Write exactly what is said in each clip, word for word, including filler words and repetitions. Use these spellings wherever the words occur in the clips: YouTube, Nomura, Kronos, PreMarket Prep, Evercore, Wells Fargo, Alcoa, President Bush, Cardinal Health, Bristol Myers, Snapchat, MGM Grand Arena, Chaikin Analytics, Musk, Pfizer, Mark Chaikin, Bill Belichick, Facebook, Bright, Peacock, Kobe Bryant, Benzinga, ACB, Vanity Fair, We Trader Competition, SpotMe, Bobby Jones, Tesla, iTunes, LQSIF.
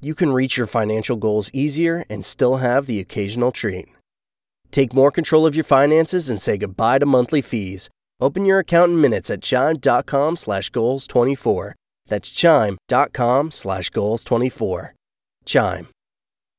you can reach your financial goals easier and still have the occasional treat. Take more control of your finances and say goodbye to monthly fees. Open your account in minutes at chime.com slash goals24. That's chime.com slash goals24. Chime.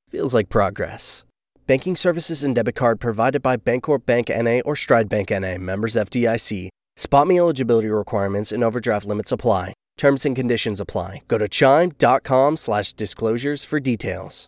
Feels like progress. Banking services and debit card provided by Bancorp Bank N A or Stride Bank N A, members F D I C. SpotMe eligibility requirements and overdraft limits apply. Terms and conditions apply. Go to chime.com slash disclosures for details.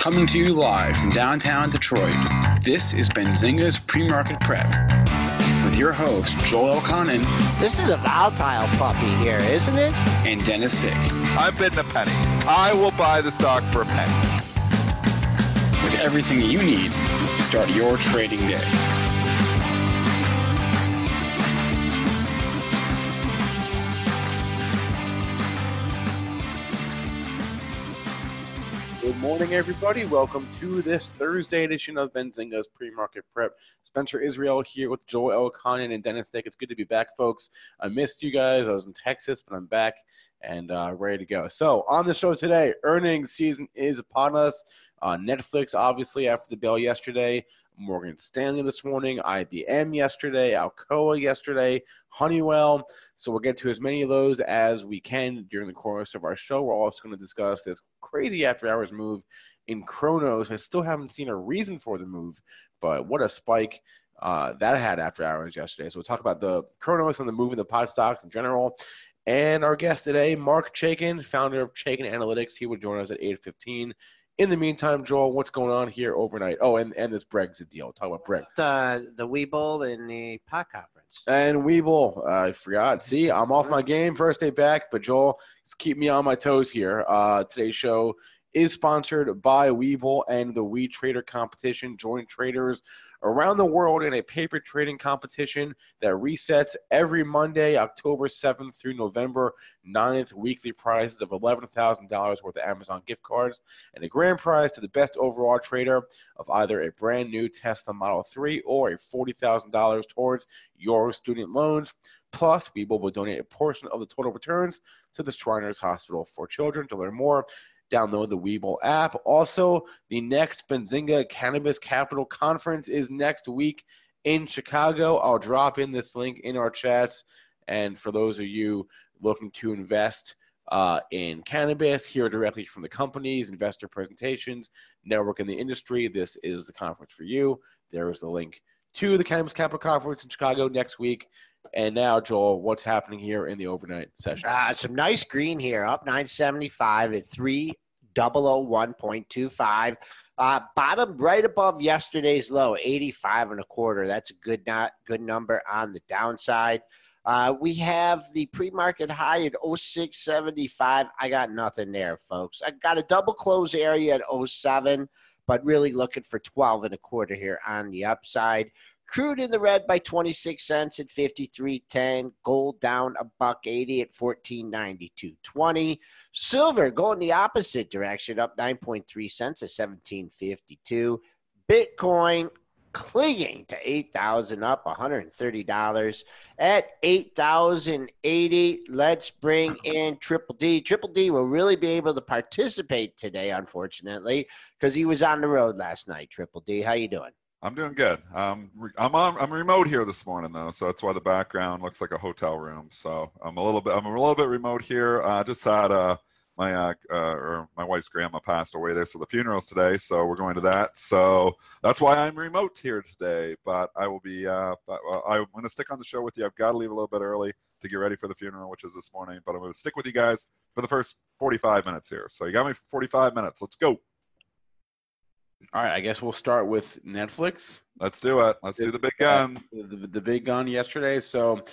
Coming to you live from downtown Detroit, this is Benzinga's Pre-Market Prep with your host, Joel Elconin. This is a volatile puppy here, isn't it? And Dennis Dick. I've bidden a penny. I will buy the stock for a penny. With everything you need to start your trading day. Good morning, everybody. Welcome to this Thursday edition of Benzinga's Pre-Market Prep. Spencer Israel here with Joel Elconin and Dennis Dick. It's good to be back, folks. I missed you guys. I was in Texas, but I'm back and uh, ready to go. So on the show today, earnings season is upon us. Uh, Netflix, obviously, after the bell yesterday. Morgan Stanley this morning, I B M yesterday, Alcoa yesterday, Honeywell. So we'll get to as many of those as we can during the course of our show. We're also going to discuss this crazy after-hours move in Kronos. I still haven't seen a reason for the move, but what a spike uh, that had after hours yesterday. So we'll talk about the Kronos and the move in the pod stocks in general. And our guest today, Mark Chaikin, founder of Chaikin Analytics. He will join us at eight fifteen. In the meantime, Joel, what's going on here overnight? Oh, and, and this Brexit deal. Talk about Brexit. Uh, the Webull and the pod conference. And Webull. Uh, I forgot. See, I'm off my game. First day back. But, Joel, just keep me on my toes here. Uh, today's show is sponsored by Webull and the We Trader competition. Join traders around the world in a paper trading competition that resets every Monday, October seventh through November ninth. Weekly prizes of eleven thousand dollars worth of Amazon gift cards and a grand prize to the best overall trader of either a brand new Tesla Model three or a forty thousand dollars towards your student loans. Plus, Webull will donate a portion of the total returns to the Shriners Hospital for Children. To learn more, download the Webull app. Also, the next Benzinga Cannabis Capital Conference is next week in Chicago. I'll drop in this link in our chats. And for those of you looking to invest uh, in cannabis, hear directly from the companies, investor presentations, network in the industry, this is the conference for you. There is the link to the Cannabis Capital Conference in Chicago next week. And now, Joel, what's happening here in the overnight session? Uh, some nice green here, up nine seventy-five at three thousand one point two five. Uh, bottom right above yesterday's low, eighty-five and a quarter. That's a good not good number on the downside. Uh, we have the pre-market high at oh six seventy-five. I got nothing there, folks. I got a double close area at oh seven, but really looking for twelve and a quarter here on the upside. Crude in the red by twenty-six cents at fifty-three ten. Gold down a buck eighty at fourteen ninety-two twenty. Silver going the opposite direction, up nine point three cents at seventeen fifty-two. Bitcoin clinging to eight thousand, up one hundred thirty dollars at eight thousand eighty. Let's bring in Triple D. Triple D will really be able to participate today, unfortunately, because he was on the road last night. Triple D, how you doing? I'm doing good. Um, I'm on, I'm remote here this morning though, so that's why the background looks like a hotel room. So I'm a little bit, I'm a little bit remote here. I uh, just had uh, my uh, uh, or my wife's grandma passed away there, so the funeral's today. So we're going to that. So that's why I'm remote here today. But I will be. Uh, I'm going to stick on the show with you. I've got to leave a little bit early to get ready for the funeral, which is this morning. But I'm going to stick with you guys for the first forty-five minutes here. So you got me for forty-five minutes. Let's go. All right, I guess we'll start with Netflix. Let's do it. Let's the, do the big gun. Uh, the, the big gun yesterday. So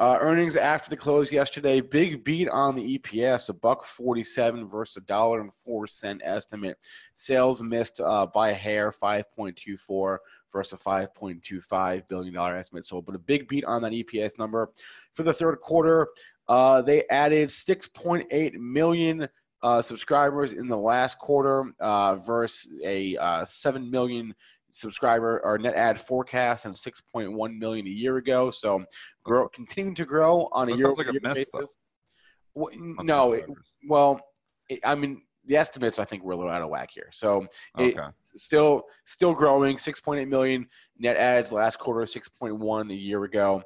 uh, earnings after the close yesterday, big beat on the E P S, a buck forty-seven versus a dollar and four cent estimate. Sales missed uh, by a hair, five point two four versus a five point two five billion dollars estimate. So, but a big beat on that E P S number. For the third quarter, uh, they added six point eight million Uh, subscribers in the last quarter uh, versus a uh, seven million subscriber or net add forecast and six point one million a year ago. So grow, continuing to grow on a year over year basis. Well, no, it, well, it, I mean, the estimates I think were a little out of whack here. So it, okay. still still growing, six point eight million net adds last quarter, six point one a year ago.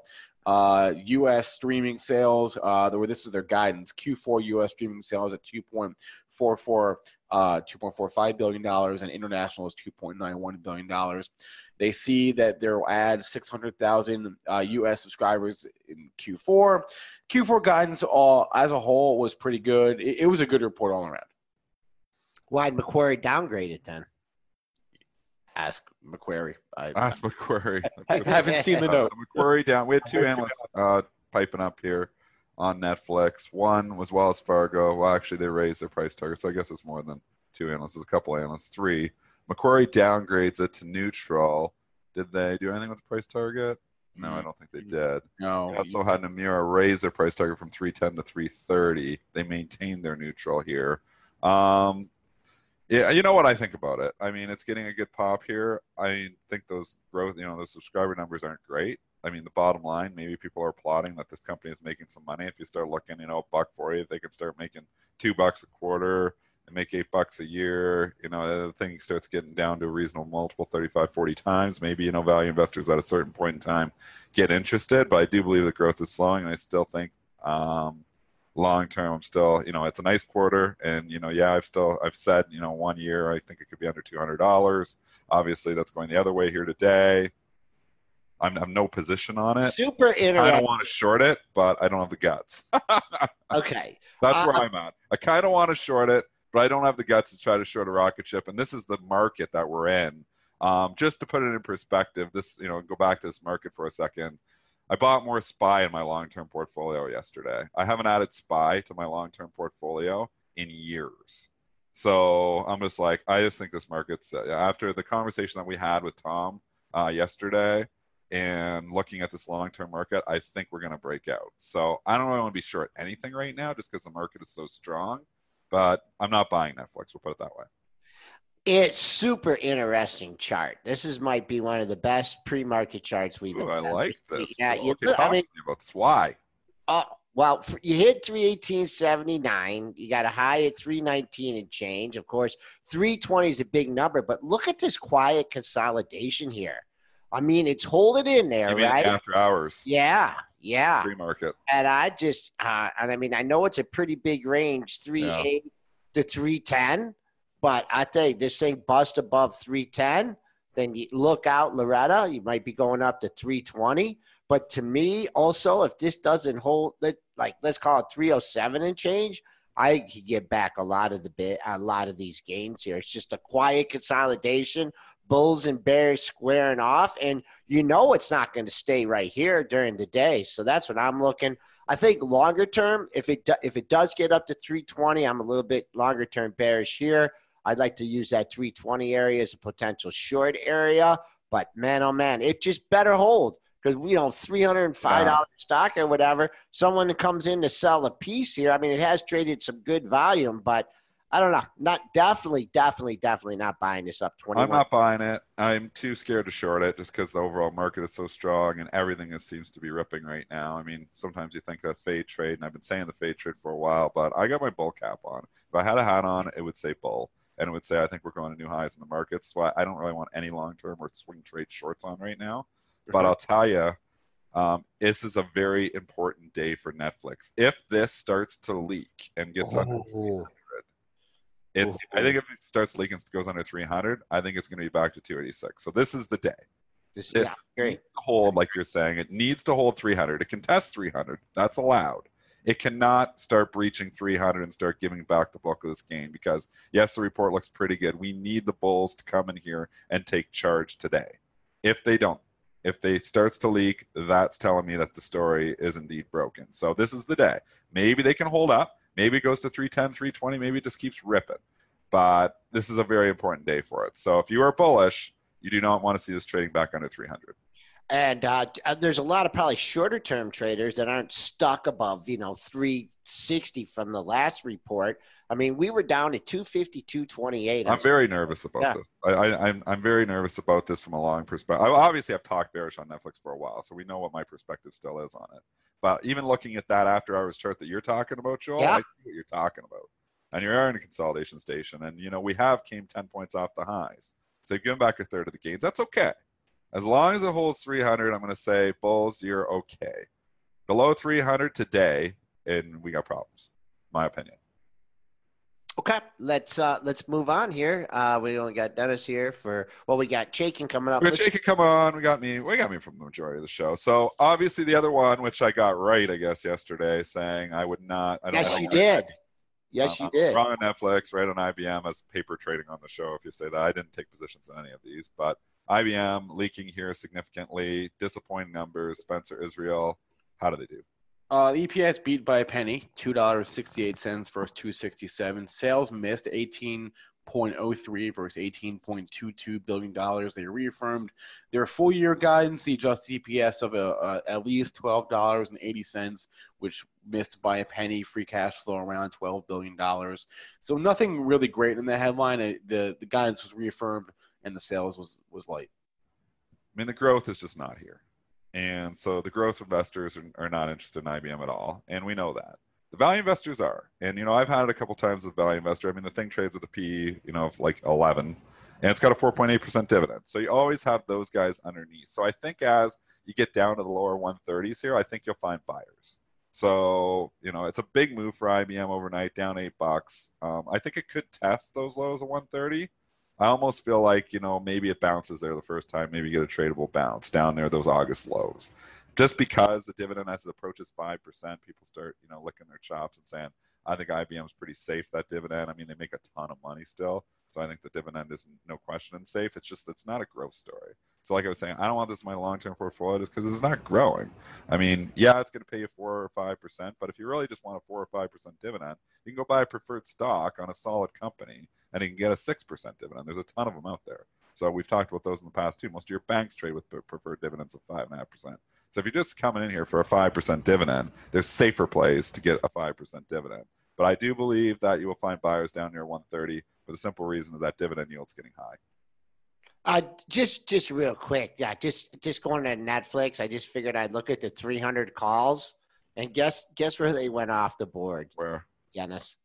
Uh, U S streaming sales, uh, this is their guidance, Q four U S streaming sales at two point four four, uh, two point four five billion dollars and international is two point nine one billion dollars. They see that they'll add six hundred thousand uh, U S subscribers in Q four. Q four guidance all as a whole was pretty good. It, it was a good report all around. Why did Macquarie downgrade it then? Ask Macquarie. I, Ask Macquarie. I haven't seen the note. So Macquarie down. We had two analysts uh, piping up here on Netflix. One was Wells Fargo. Well, actually, they raised their price target, so I guess it's more than two analysts. It's a couple analysts. Three. Macquarie downgrades it to neutral. Did they do anything with the price target? No, I don't think they did. No. They also had Nomura raise their price target from three ten to three thirty. They maintained their neutral here. Um, Yeah, you know what I think about it. I mean, it's getting a good pop here. I think those growth, you know, those subscriber numbers aren't great. I mean, the bottom line, maybe people are plotting that this company is making some money. If you start looking, you know, a buck for you, if they can start making two bucks a quarter and make eight bucks a year, you know, the thing starts getting down to a reasonable multiple, thirty-five, forty times. Maybe, you know, value investors at a certain point in time get interested. But I do believe that growth is slowing, and I still think um, – long term, I'm still, you know, it's a nice quarter, and you know, yeah, I've still, I've said, you know, one year I think it could be under two hundred dollars. Obviously, that's going the other way here today. I'm, I'm no position on it. Super interesting. I don't want to short it, but I don't have the guts. Okay, that's uh, where I'm at. I kind of want to short it, but I don't have the guts to try to short a rocket ship. And this is the market that we're in. Um, just to put it in perspective, this, you know, go back to this market for a second. I bought more S P Y in my long-term portfolio yesterday. I haven't added S P Y to my long-term portfolio in years. So I'm just like, I just think this market's, uh, after the conversation that we had with Tom uh, yesterday and looking at this long-term market, I think we're going to break out. So I don't really want to be short anything right now just because the market is so strong, but I'm not buying Netflix. We'll put it that way. It's super interesting chart. This is might be one of the best pre-market charts we've ever. I like this. Yeah, well, you okay, look, talk I mean, to me about this. Why? Uh, well, for, you hit three eighteen seventy-nine. You got a high at three nineteen and change. Of course, three twenty is a big number, but look at this quiet consolidation here. I mean, it's holding in there, you mean right? After hours. Yeah, yeah. Pre-market. And I just, uh, and I mean, I know it's a pretty big range, three eight yeah. to three ten. But I tell you, this thing bust above three ten, then you look out, Loretta, you might be going up to three twenty. But to me, also, if this doesn't hold, like let's call it three oh seven and change, I could get back a lot of the bit, a lot of these gains here. It's just a quiet consolidation, bulls and bears squaring off, and you know it's not going to stay right here during the day. So that's what I'm looking. I think longer term, if it do, if it does get up to three twenty, I'm a little bit longer term bearish here. I'd like to use that three twenty area as a potential short area, but man, oh man, it just better hold because we don't three hundred five dollars wow. stock or whatever. Someone comes in to sell a piece here. I mean, it has traded some good volume, but I don't know. Not definitely, definitely, definitely not buying this up twenty-one. I'm not buying it. I'm too scared to short it just because the overall market is so strong and everything is, seems to be ripping right now. I mean, sometimes you think that fade trade, and I've been saying the fade trade for a while, but I got my bull cap on. If I had a hat on, it would say bull. and would say, I think we're going to new highs in the markets. So I don't really want any long-term or swing trade shorts on right now. Mm-hmm. But I'll tell you, um, this is a very important day for Netflix. If this starts to leak and gets oh. under three hundred, it's, oh. I think if it starts leaking and goes under three hundred, I think it's going to be back to two eighty-six. So this is the day. This, this yeah, great. needs to hold, like you're saying. It needs to hold three hundred. It can test three hundred. That's allowed. It cannot start breaching three hundred and start giving back the bulk of this gain because, yes, the report looks pretty good. We need the bulls to come in here and take charge today. If they don't, if they starts to leak, that's telling me that the story is indeed broken. So this is the day. Maybe they can hold up. Maybe it goes to three ten, three twenty. Maybe it just keeps ripping. But this is a very important day for it. So if you are bullish, you do not want to see this trading back under three hundred. And uh, there's a lot of probably shorter-term traders that aren't stuck above, you know, three sixty from the last report. I mean, we were down at two fifty, two twenty-eight. I'm very nervous about yeah. this. I, I, I'm I'm very nervous about this from a long perspective. I, obviously, I've talked bearish on Netflix for a while, so we know what my perspective still is on it. But even looking at that after-hours chart that you're talking about, Joel, yeah. I see what you're talking about. And you are in a consolidation station. And, you know, we have came ten points off the highs. So you've given back a third of the gains. That's okay. As long as it holds three hundred, I'm going to say, bulls, you're okay. Below three hundred today, and we got problems, my opinion. Okay, let's uh, let's move on here. Uh, we only got Dennis here for, well, we got Chaikin coming up. We got Chaikin coming on. We got me. We got me from the majority of the show. So, obviously, the other one, which I got right, I guess, yesterday, saying I would not. I don't yes, know you I did. Did. Yes, um, you did. Wrong on Netflix, right on I B M as paper trading on the show, if you say that. I didn't take positions on any of these, but I B M leaking here significantly, disappointing numbers. Spencer Israel, how do they do? Uh, E P S beat by a penny, two dollars and sixty-eight cents versus two dollars and sixty-seven cents. Sales missed eighteen point oh three versus eighteen point two two billion dollars. They reaffirmed their full year guidance, the adjusted E P S of a, a, at least twelve dollars and eighty cents, which missed by a penny. Free cash flow around twelve billion dollars. So nothing really great in the headline. The the guidance was reaffirmed and the sales was was light. I mean, the growth is just not here, and so the growth investors are, are not interested in I B M at all, and we know that. The value investors are. And, you know, I've had it a couple times with value investor. I mean, the thing trades with a P E, you know, of like eleven, and it's got a four point eight percent dividend. So you always have those guys underneath. So I think as you get down to the lower one thirties here, I think you'll find buyers. So, you know, it's a big move for I B M overnight, down eight bucks. Um, I think it could test those lows of one thirty. I almost feel like, you know, maybe it bounces there the first time. Maybe you get a tradable bounce down there, those August lows. Just because the dividend as it approaches five percent, people start, you know, licking their chops and saying, I think I B M's pretty safe, that dividend. I mean, they make a ton of money still. So I think the dividend is no question and safe. It's just, it's not a growth story. So like I was saying, I don't want this in my long-term portfolio just because it's not growing. I mean, yeah, it's going to pay you four or five percent, but if you really just want a four or five percent dividend, you can go buy a preferred stock on a solid company and you can get a six percent dividend. There's a ton of them out there. So we've talked about those in the past too. Most of your banks trade with preferred dividends of five point five percent. So if you're just coming in here for a five percent dividend, there's safer plays to get a five percent dividend. But I do believe that you will find buyers down near one thirty for the simple reason that that dividend yield's getting high. Uh, just just real quick, yeah, just, just going to Netflix, I just figured I'd look at the three hundred calls. And guess guess where they went off the board? Where? Dennis.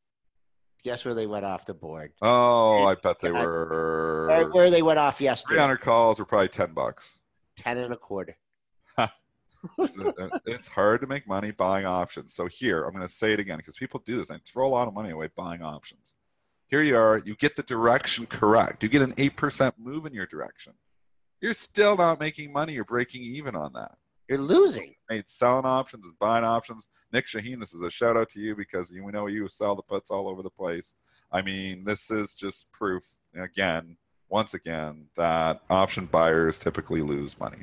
Guess where they went off the board? Oh, I bet they were. Right where they went off yesterday. three hundred calls were probably ten bucks. ten and a quarter. it's, it's hard to make money buying options. So here, I'm going to say it again because people do this and throw a lot of money away buying options. Here you are. You get the direction correct. You get an eight percent move in your direction. You're still not making money. You're breaking even on that. You're losing. Made selling options and buying options. Nick Shaheen, this is a shout out to you because we know you sell the puts all over the place. I mean, this is just proof, again, once again, that option buyers typically lose money.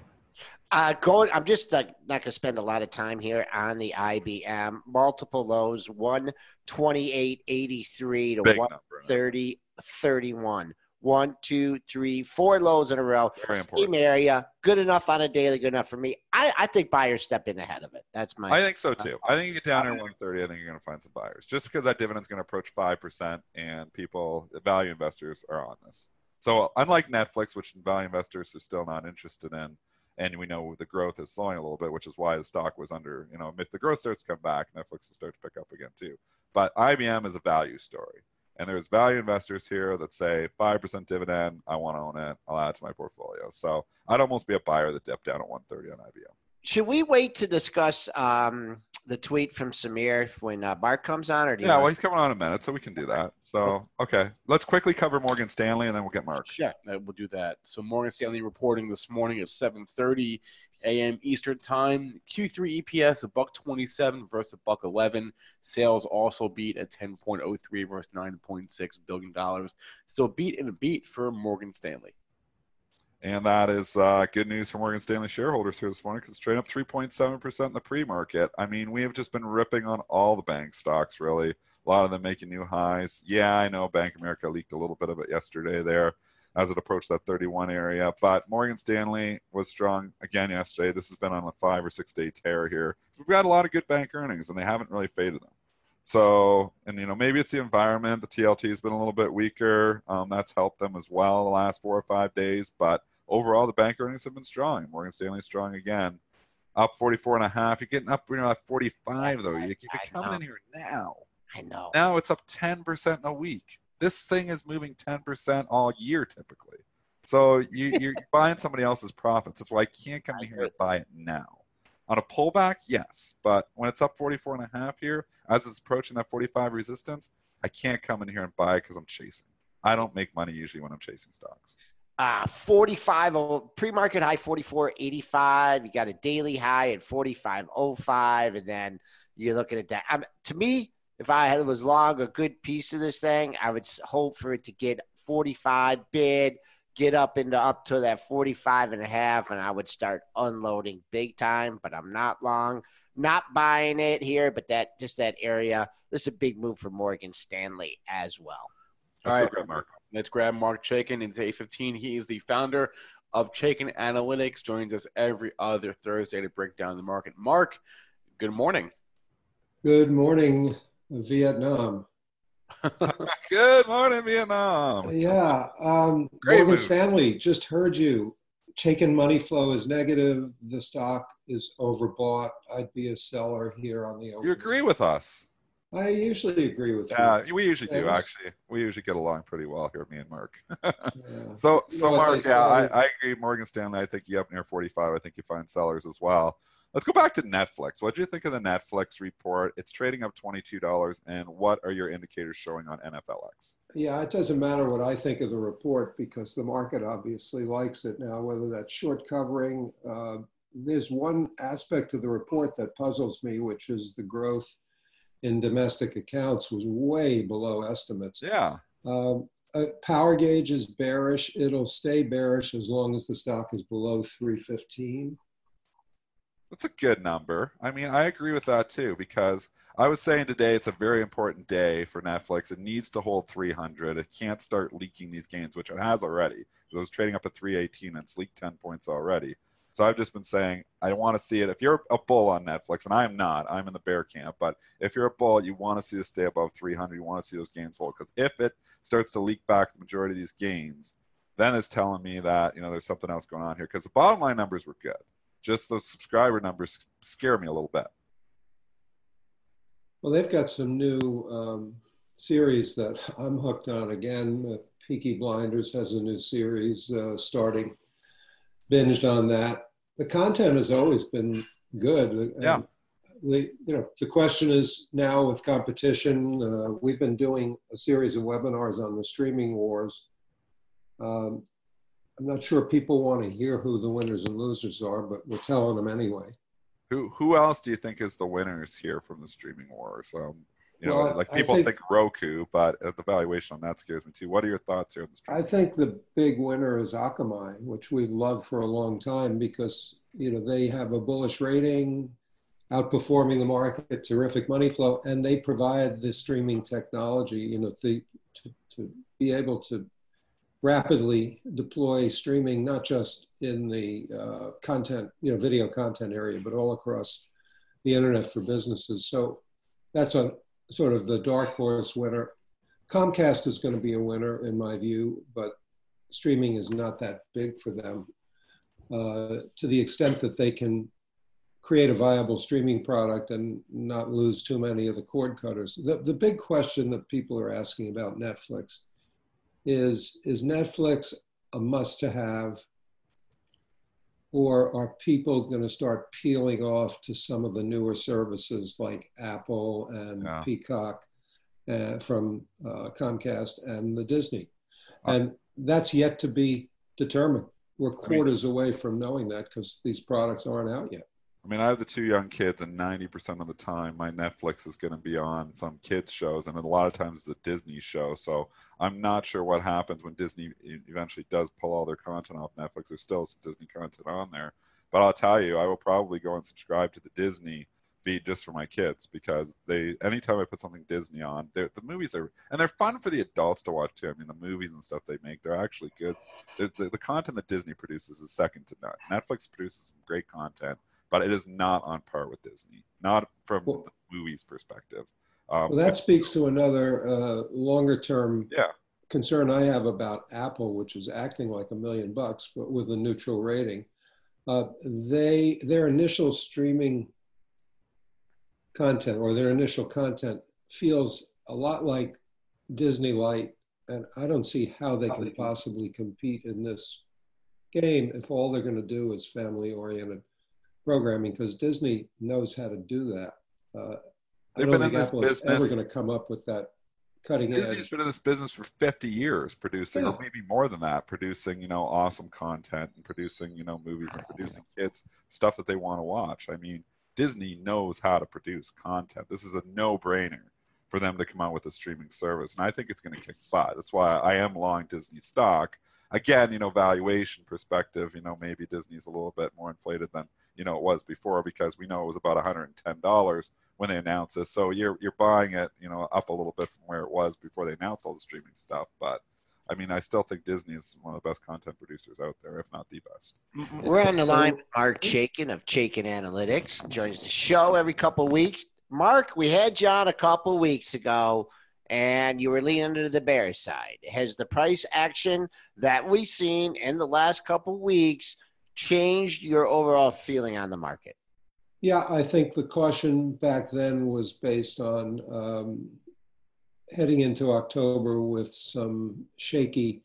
Uh, going, I'm just like, not going to spend a lot of time here on the I B M. Multiple lows, one twenty-eight eighty-three to one thirty thirty-one. One, two, three, four lows in a row. Very important. Same area. Good enough on a daily. Good enough for me. I, I think buyers step in ahead of it. That's my. I think so too. I think you get down here one thirty. I think you're going to find some buyers just because that dividend's going to approach five percent, and people, value investors, are on this. So unlike Netflix, which value investors are still not interested in, and we know the growth is slowing a little bit, which is why the stock was under. You know, if the growth starts to come back, Netflix will start to pick up again too. But I B M is a value story. And there's value investors here that say five percent dividend, I want to own it, I'll add it to my portfolio. So I'd almost be a buyer that dipped down at one thirty on I B M. Should we wait to discuss um, the tweet from Samir when uh, Bart comes on? Or do you yeah, well, he's coming on in a minute, so we can do that. So, okay, let's quickly cover Morgan Stanley, and then we'll get Mark. Yeah, we'll do that. So Morgan Stanley reporting this morning at seven thirty a.m. Eastern Time. Q three E P S a buck twenty-seven versus a buck eleven. Sales also beat at ten point oh three versus nine point six billion dollars. So beat and a beat for Morgan Stanley. And that is uh, good news for Morgan Stanley shareholders here this morning, because it's trading up three point seven percent in the pre-market. I mean, we have just been ripping on all the bank stocks, really. A lot of them making new highs. Yeah, I know Bank of America leaked a little bit of it yesterday there as it approached that thirty-one area. But Morgan Stanley was strong again yesterday. This has been on a five or six day tear here. We've got a lot of good bank earnings, and they haven't really faded them. So, and you know, maybe it's the environment. The T L T has been a little bit weaker. Um, that's helped them as well the last four or five days. But overall, the bank earnings have been strong. Morgan Stanley's strong again. Up forty-four and a half. You're getting up, you know, at forty-five, though. You keep it coming in here now. I know. Now it's up ten percent in a week. This thing is moving ten percent all year typically. So you, you're buying somebody else's profits. That's why I can't come in here and buy it now. On a pullback, yes. But when it's up forty-four and a half here, as it's approaching that forty-five resistance, I can't come in here and buy it because I'm chasing. I don't make money usually when I'm chasing stocks. Uh, forty-five, pre-market high forty-four eighty-five. You got a daily high at forty-five oh five. And then you're looking at that. I'm, to me, if I was long a good piece of this thing, I would hope for it to get forty-five bid, get up into up to that forty-five and a half, and I would start unloading big time. But I'm not long, not buying it here, but that just that area. This is a big move for Morgan Stanley as well. All right, grab Mark. Let's grab Mark Chaikin. It's eight fifteen. He is the founder of Chaikin Analytics. Joins us every other Thursday to break down the market. Mark, good morning. Good morning, Vietnam. Good morning, Vietnam. Yeah. Um, Morgan move. Stanley, just heard you. Chaikin money flow is negative. The stock is overbought. I'd be a seller here on the open. You agree with us? I usually agree with yeah, you. Yeah, we usually do, was, actually. We usually get along pretty well here, me and Mark. yeah. So, you so Mark, yeah, I, I agree. Morgan Stanley, I think you up near forty-five. I think you find sellers as well. Let's go back to Netflix. What do you think of the Netflix report? It's trading up twenty-two dollars, and what are your indicators showing on N F L X? Yeah, it doesn't matter what I think of the report because the market obviously likes it now, whether that's short covering. Uh, there's one aspect of the report that puzzles me, which is the growth in domestic accounts was way below estimates. Yeah. Um, uh, power gauge is bearish. It'll stay bearish as long as the stock is below three fifteen. That's a good number. I mean, I agree with that too, because I was saying today it's a very important day for Netflix. It needs to hold three hundred. It can't start leaking these gains, which it has already. It was trading up at three eighteen and it's leaked ten points already. So I've just been saying, I want to see it. If you're a bull on Netflix, and I'm not, I'm in the bear camp, but if you're a bull, you want to see this stay above three hundred. You want to see those gains hold, because if it starts to leak back the majority of these gains, then it's telling me that, you know, there's something else going on here, because the bottom line numbers were good. Just those subscriber numbers scare me a little bit. Well, they've got some new um, series that I'm hooked on again. Uh, Peaky Blinders has a new series uh, starting. Binged on that. The content has always been good. Yeah. And the, you know, the question is now with competition, uh, we've been doing a series of webinars on the streaming wars. Um, I'm not sure people want to hear who the winners and losers are, but we're telling them anyway. Who who else do you think is the winners here from the streaming war? So, you know, well, like people think, think Roku, but the valuation on that scares me too. What are your thoughts here on the streaming? I think the big winner is Akamai, which we've loved for a long time because, you know, they have a bullish rating, outperforming the market, terrific money flow, and they provide the streaming technology, you know, the, to, to be able to rapidly deploy streaming, not just in the uh, content, you know, video content area, but all across the internet for businesses. So that's a sort of the dark horse winner. Comcast is going to be a winner in my view, but streaming is not that big for them uh, to the extent that they can create a viable streaming product and not lose too many of the cord cutters. The, the big question that people are asking about Netflix is, is Netflix a must-to-have, or are people going to start peeling off to some of the newer services like Apple and yeah. Peacock uh, from uh, Comcast and the Disney? Uh, and that's yet to be determined. We're quarters I mean, away from knowing that because these products aren't out yet. I mean, I have the two young kids, and ninety percent of the time my Netflix is going to be on some kids' shows, and a lot of times it's a Disney show. So I'm not sure what happens when Disney eventually does pull all their content off Netflix. There's still some Disney content on there. But I'll tell you, I will probably go and subscribe to the Disney feed just for my kids, because they anytime I put something Disney on, the movies are, and they're fun for the adults to watch too. I mean, the movies and stuff they make, they're actually good. The, the, the content that Disney produces is second to none. Netflix produces some great content, but it is not on par with Disney, not from well, the movies perspective. Um, well, that speaks to another uh, longer term yeah. concern I have about Apple, which is acting like a million bucks, but with a neutral rating. Uh, they their initial streaming content or their initial content feels a lot like Disney Lite, and I don't see how they can possibly compete in this game if all they're going to do is family-oriented programming, because Disney knows how to do that. Uh, They've I don't been think in this Apple business. Is ever going to come up with that cutting Disney's edge. Disney's been in this business for fifty years producing, yeah. or maybe more than that, producing, you know, awesome content and producing, you know, movies and producing kids, stuff that they want to watch. I mean, Disney knows how to produce content. This is a no-brainer for them to come out with a streaming service, and I think it's going to kick butt. That's why I am long Disney stock. Again, you know, valuation perspective, you know, maybe Disney's a little bit more inflated than, you know, it was before, because we know it was about one hundred ten dollars when they announced this. So you're you're buying it, you know, up a little bit from where it was before they announced all the streaming stuff. But, I mean, I still think Disney is one of the best content producers out there, if not the best. We're on the line with Mark Chaikin of Chaikin Analytics. He joins the show every couple of weeks. Mark, we had you on a couple of weeks ago, and you were leaning to the bear side. Has the price action that we've seen in the last couple of weeks changed your overall feeling on the market? Yeah, I think the caution back then was based on um, heading into October with some shaky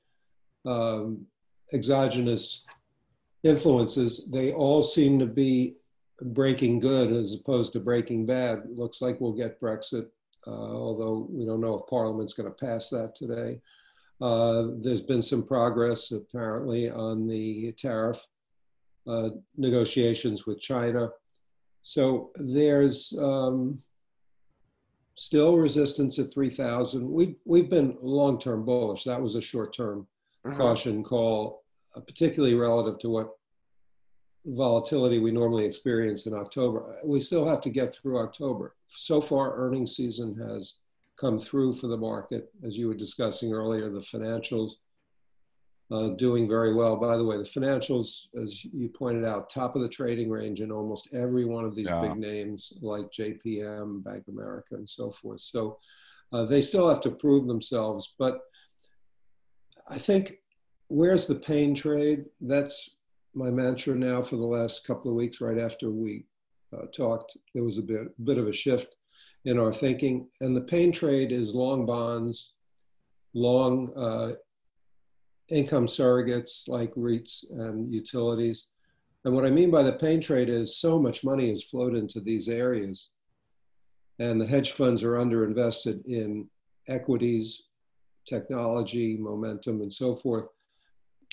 um, exogenous influences. They all seem to be breaking good as opposed to breaking bad. Looks like we'll get Brexit. Uh, although we don't know if Parliament's going to pass that today. Uh, there's been some progress, apparently, on the tariff uh, negotiations with China. So there's um, still resistance at three thousand. We, we've been long-term bullish. That was a short-term uh-huh. caution call, uh, particularly relative to what volatility we normally experience in October. We still have to get through October. So far, earnings season has come through for the market. As you were discussing earlier, the financials uh, doing very well. By the way, the financials, as you pointed out, top of the trading range in almost every one of these yeah. big names like J P M, Bank of America, and so forth. So uh, they still have to prove themselves. But I think, where's the pain trade? That's my mantra now for the last couple of weeks. Right after we uh, talked, there was a bit, bit of a shift in our thinking. And the pain trade is long bonds, long uh, income surrogates like REITs and utilities. And what I mean by the pain trade is so much money has flowed into these areas, and the hedge funds are underinvested in equities, technology, momentum, and so forth,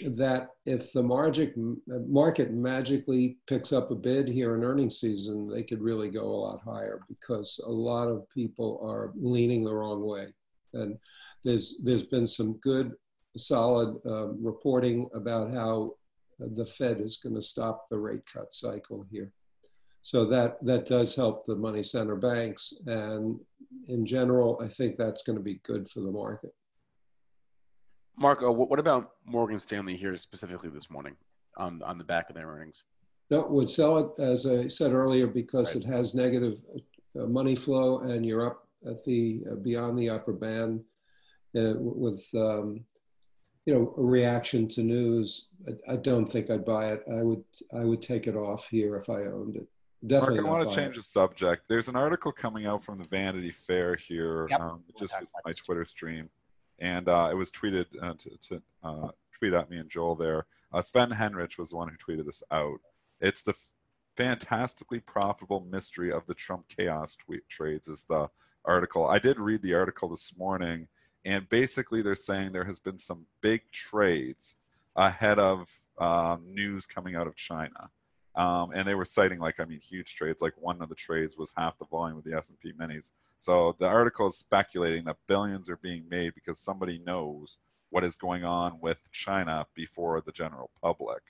that if the magic, market magically picks up a bid here in earnings season, they could really go a lot higher, because a lot of people are leaning the wrong way. And there's there's been some good, solid uh, reporting about how the Fed is going to stop the rate cut cycle here. So that, that does help the money center banks. And in general, I think that's going to be good for the market. Mark, what about Morgan Stanley here specifically this morning on, on the back of their earnings? No, would sell it, as I said earlier, because right. it has negative money flow, and you're up at the uh, beyond the upper band uh, with, um, you know, a reaction to news. I, I don't think I'd buy it. I would I would take it off here if I owned it. Definitely. Mark, I want to change the subject. There's an article coming out from the Vanity Fair here. Yep. Um, it just was my Twitter stream. And uh, it was tweeted uh, to, to uh, tweet at me and Joel there. Uh, Sven Henrich was the one who tweeted this out. It's the f- fantastically profitable mystery of the Trump chaos tweet trades is the article. I did read the article this morning. And basically, they're saying there has been some big trades ahead of um, news coming out of China. Um, and they were citing, like, I mean, huge trades. Like, one of the trades was half the volume of the S and P minis. So the article is speculating that billions are being made because somebody knows what is going on with China before the general public.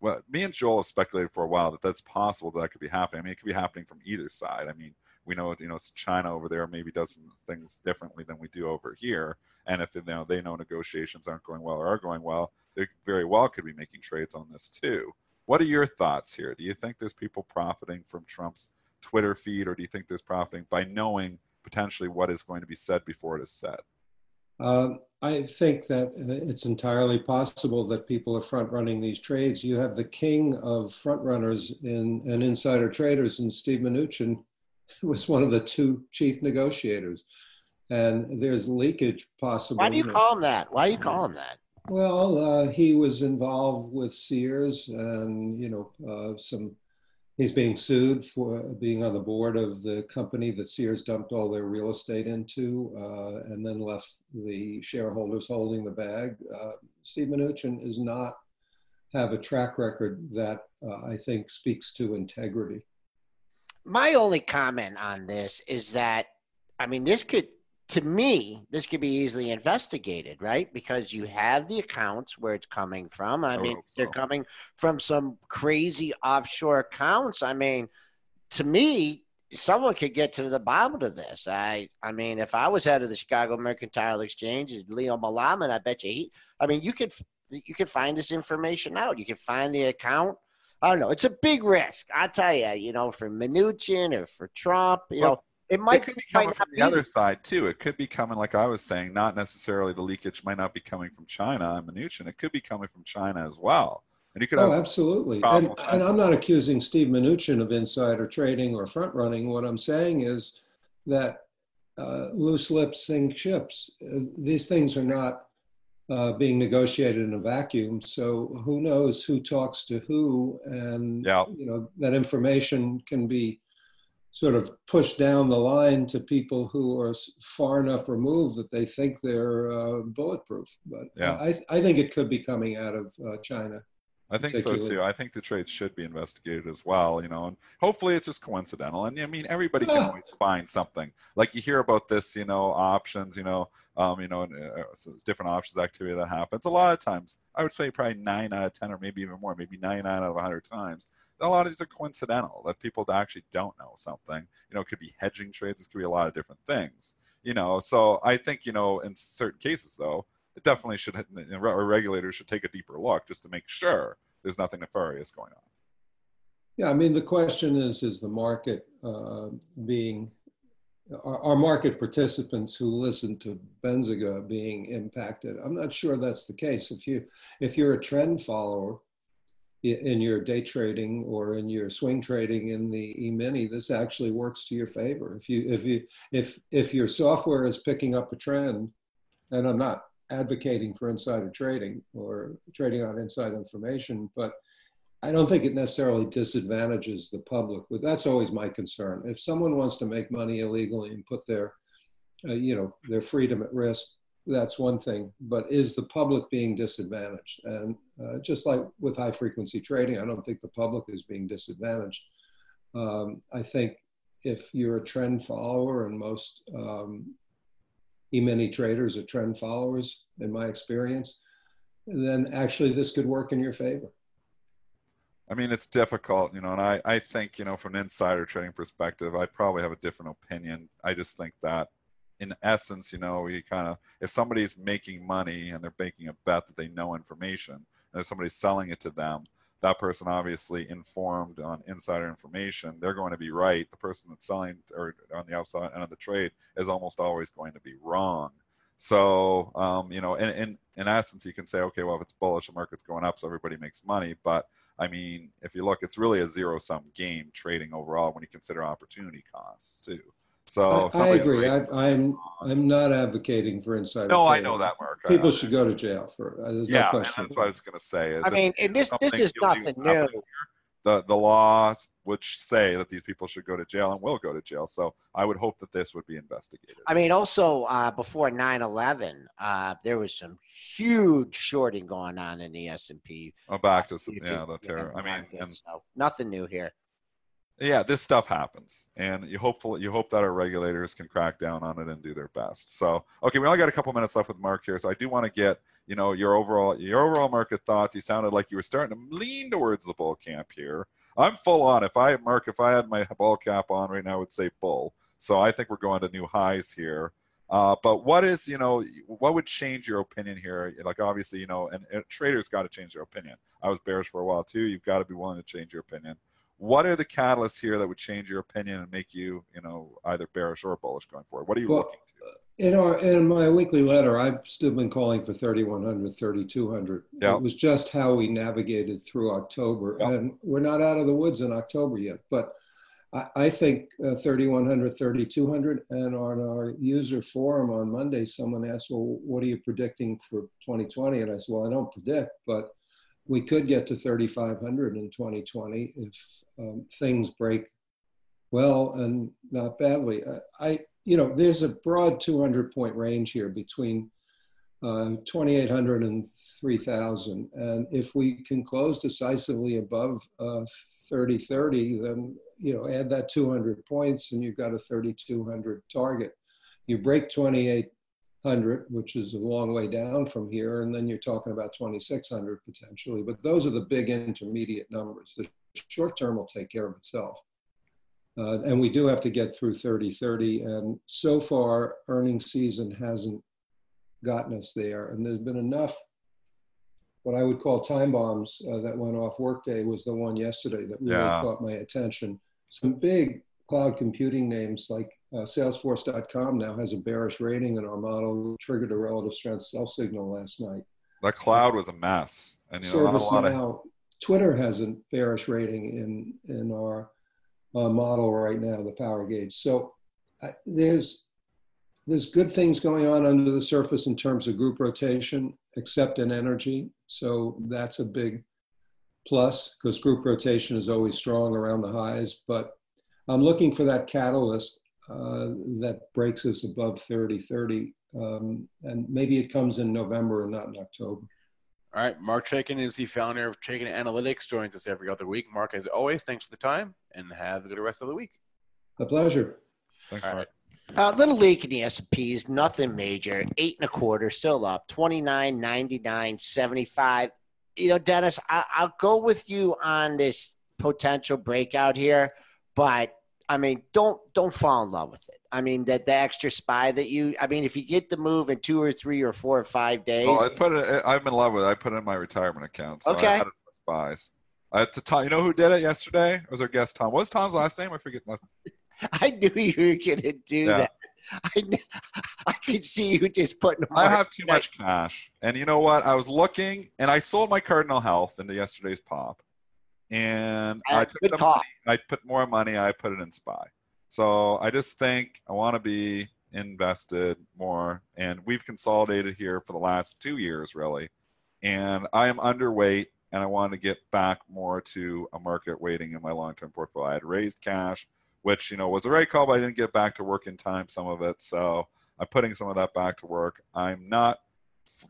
Well, me and Joel have speculated for a while that that's possible that, that could be happening. I mean, it could be happening from either side. I mean, we know, you know, China over there maybe does things differently than we do over here. And if, you know, they know negotiations aren't going well or are going well, they very well could be making trades on this too. What are your thoughts here? Do you think there's people profiting from Trump's Twitter feed, or do you think there's profiting by knowing potentially what is going to be said before it is said? Um, I think that it's entirely possible that people are front running these trades. You have the king of front runners in, and insider traders in Steve Mnuchin, who was one of the two chief negotiators. And there's leakage possible. Why do you call him that? Why do you call him that? Well, uh, he was involved with Sears, and you know, uh, some. He's being sued for being on the board of the company that Sears dumped all their real estate into, uh, and then left the shareholders holding the bag. Uh, Steve Mnuchin does not have a track record that uh, I think speaks to integrity. My only comment on this is that, I mean, this could. To me, this could be easily investigated, right? Because you have the accounts where it's coming from. I, I mean, so. They're coming from some crazy offshore accounts. I mean, to me, someone could get to the bottom of this. I I mean, if I was head of the Chicago Mercantile Exchange, Leo Malaman, I bet you he – I mean, you could, you could find this information out. You could find the account. I don't know. It's a big risk. I'll tell you, you know, for Mnuchin or for Trump, you well, know. It might it could be coming from the other side too. It could be coming, like I was saying, not necessarily the leakage might not be coming from China and Mnuchin. It could be coming from China as well. And you could oh, absolutely. And, and I'm not accusing Steve Mnuchin of insider trading or front running. What I'm saying is that uh, loose lips sink ships. Uh, these things are not uh, being negotiated in a vacuum. So who knows who talks to who, and yeah. you know that information can be sort of push down the line to people who are far enough removed that they think they're uh, bulletproof. But yeah. I, I think it could be coming out of uh, China. I think so too. I think the trades should be investigated as well, you know, and hopefully it's just coincidental. And I mean, everybody can always find something. Like you hear about this, you know, options, you know, um, you know, and, uh, so different options activity that happens. A lot of times, I would say probably nine out of ten, or maybe even more, maybe nine out of a hundred times. A lot of these are coincidental, that people actually don't know something. You know, it could be hedging trades. It could be a lot of different things, you know. So I think, you know, in certain cases, though, it definitely should, a regulator should take a deeper look just to make sure there's nothing nefarious going on. Yeah, I mean, the question is, is the market uh, being, are, are market participants who listen to Benzinga being impacted? I'm not sure that's the case. If you, if you're a trend follower, in your day trading or in your swing trading in the E-mini, this actually works to your favor. If you, if you, if, if your software is picking up a trend, and I'm not advocating for insider trading or trading on inside information, but I don't think it necessarily disadvantages the public. But that's always my concern. If someone wants to make money illegally and put their, uh, you know, their freedom at risk, that's one thing, but is the public being disadvantaged? And uh, just like with high frequency trading, I don't think the public is being disadvantaged. Um, I think if you're a trend follower, and most um, E-mini traders are trend followers in my experience, then actually this could work in your favor. I mean, it's difficult, you know, and I, I think, you know, from an insider trading perspective, I probably have a different opinion. I just think that in essence, you know, you kind of, if somebody's making money and they're making a bet that they know information, and if somebody's selling it to them, that person obviously informed on insider information, they're going to be right. The person that's selling or on the outside end of the trade is almost always going to be wrong. So, um, you know, in, in, in essence, you can say, okay, well, if it's bullish, the market's going up, so everybody makes money. But I mean, if you look, it's really a zero-sum game trading overall when you consider opportunity costs too. So I, I agree. I, I'm I'm not advocating for insider. No, trading. I know that, Mark. People I, should go to jail for it. There's yeah, no question. And that's what I was going to say. Is I mean, it, this this is nothing new. The the laws which say that these people should go to jail and will go to jail. So I would hope that this would be investigated. I mean, also uh, before nine eleven, uh, there was some huge shorting going on in the S and P. Oh, back to some, yeah, the terror. I mean, and, so nothing new here. Yeah, this stuff happens, and you hopefully you hope that our regulators can crack down on it and do their best. So, okay, we only got a couple minutes left with Mark here, so I do want to get you know your overall your overall market thoughts. You sounded like you were starting to lean towards the bull camp here. I'm full on. If I Mark, if I had my ball cap on right now, I would say bull. So I think we're going to new highs here. Uh, but what is you know what would change your opinion here? Like obviously you know, and, and traders got to change their opinion. I was bearish for a while too. You've got to be willing to change your opinion. What are the catalysts here that would change your opinion and make you, you know, either bearish or bullish going forward? What are you well, looking to? In our in my weekly letter, I've still been calling for thirty-one hundred, thirty-two hundred. Yep. It was just how we navigated through October, yep. and we're not out of the woods in October yet. But I, I think uh, thirty-one hundred, thirty-two hundred, and on our user forum on Monday, someone asked, "Well, what are you predicting for twenty twenty?" And I said, "Well, I don't predict, but." We could get to thirty-five hundred in twenty twenty if um, things break well and not badly. I, I, you know, there's a broad two hundred point range here between uh, twenty-eight hundred and three thousand. And if we can close decisively above uh, thirty thirty, then, you know, add that two hundred points and you've got a thirty-two hundred target. You break twenty-eight hundred, which is a long way down from here, and then you're talking about twenty-six hundred potentially. But those are the big intermediate numbers. The short term will take care of itself. Uh, and we do have to get through thirty thirty. And so far, earnings season hasn't gotten us there. And there's been enough what I would call time bombs uh, that went off. Workday was the one yesterday that really yeah. caught my attention. Some big cloud computing names like Uh, Salesforce dot com now has a bearish rating in our model, triggered a relative strength sell signal last night. The cloud was a mess. And, you know, not a lot now, of... Twitter has a bearish rating in, in our uh, model right now, the power gauge. So uh, there's, there's good things going on under the surface in terms of group rotation, except in energy. So that's a big plus because group rotation is always strong around the highs. But I'm looking for that catalyst Uh, that breaks us above thirty thirty, um, and maybe it comes in November and not in October. All right, Mark Chaikin is the founder of Chaikin Analytics, joins us every other week. Mark, as always, thanks for the time, and have a good rest of the week. A pleasure. Thanks, All Mark. A right. uh, little leak in the S and P's, nothing major, eight and a quarter, still up, twenty-nine ninety-nine seventy-five. You know, Dennis, I- I'll go with you on this potential breakout here, but I mean, don't don't fall in love with it. I mean, that the extra spy that you, I mean, if you get the move in two or three or four or five days. Oh, I put it, I'm in love with it. I put it in my retirement account. So okay. I had it with spies. I had to tell, you know who did it yesterday? It was our guest, Tom. What was Tom's last name? I forget. I knew you were going to do yeah. that. I, I could see you just putting them I have too tonight. much cash. And you know what? I was looking, and I sold my Cardinal Health into yesterday's pop. And I, I took the money, I put more money, I put it in S P Y. So I just think I want to be invested more. And we've consolidated here for the last two years, really. And I am underweight, and I want to get back more to a market weighting in my long-term portfolio. I had raised cash, which, you know, was a right call, but I didn't get back to work in time, some of it. So I'm putting some of that back to work. I'm not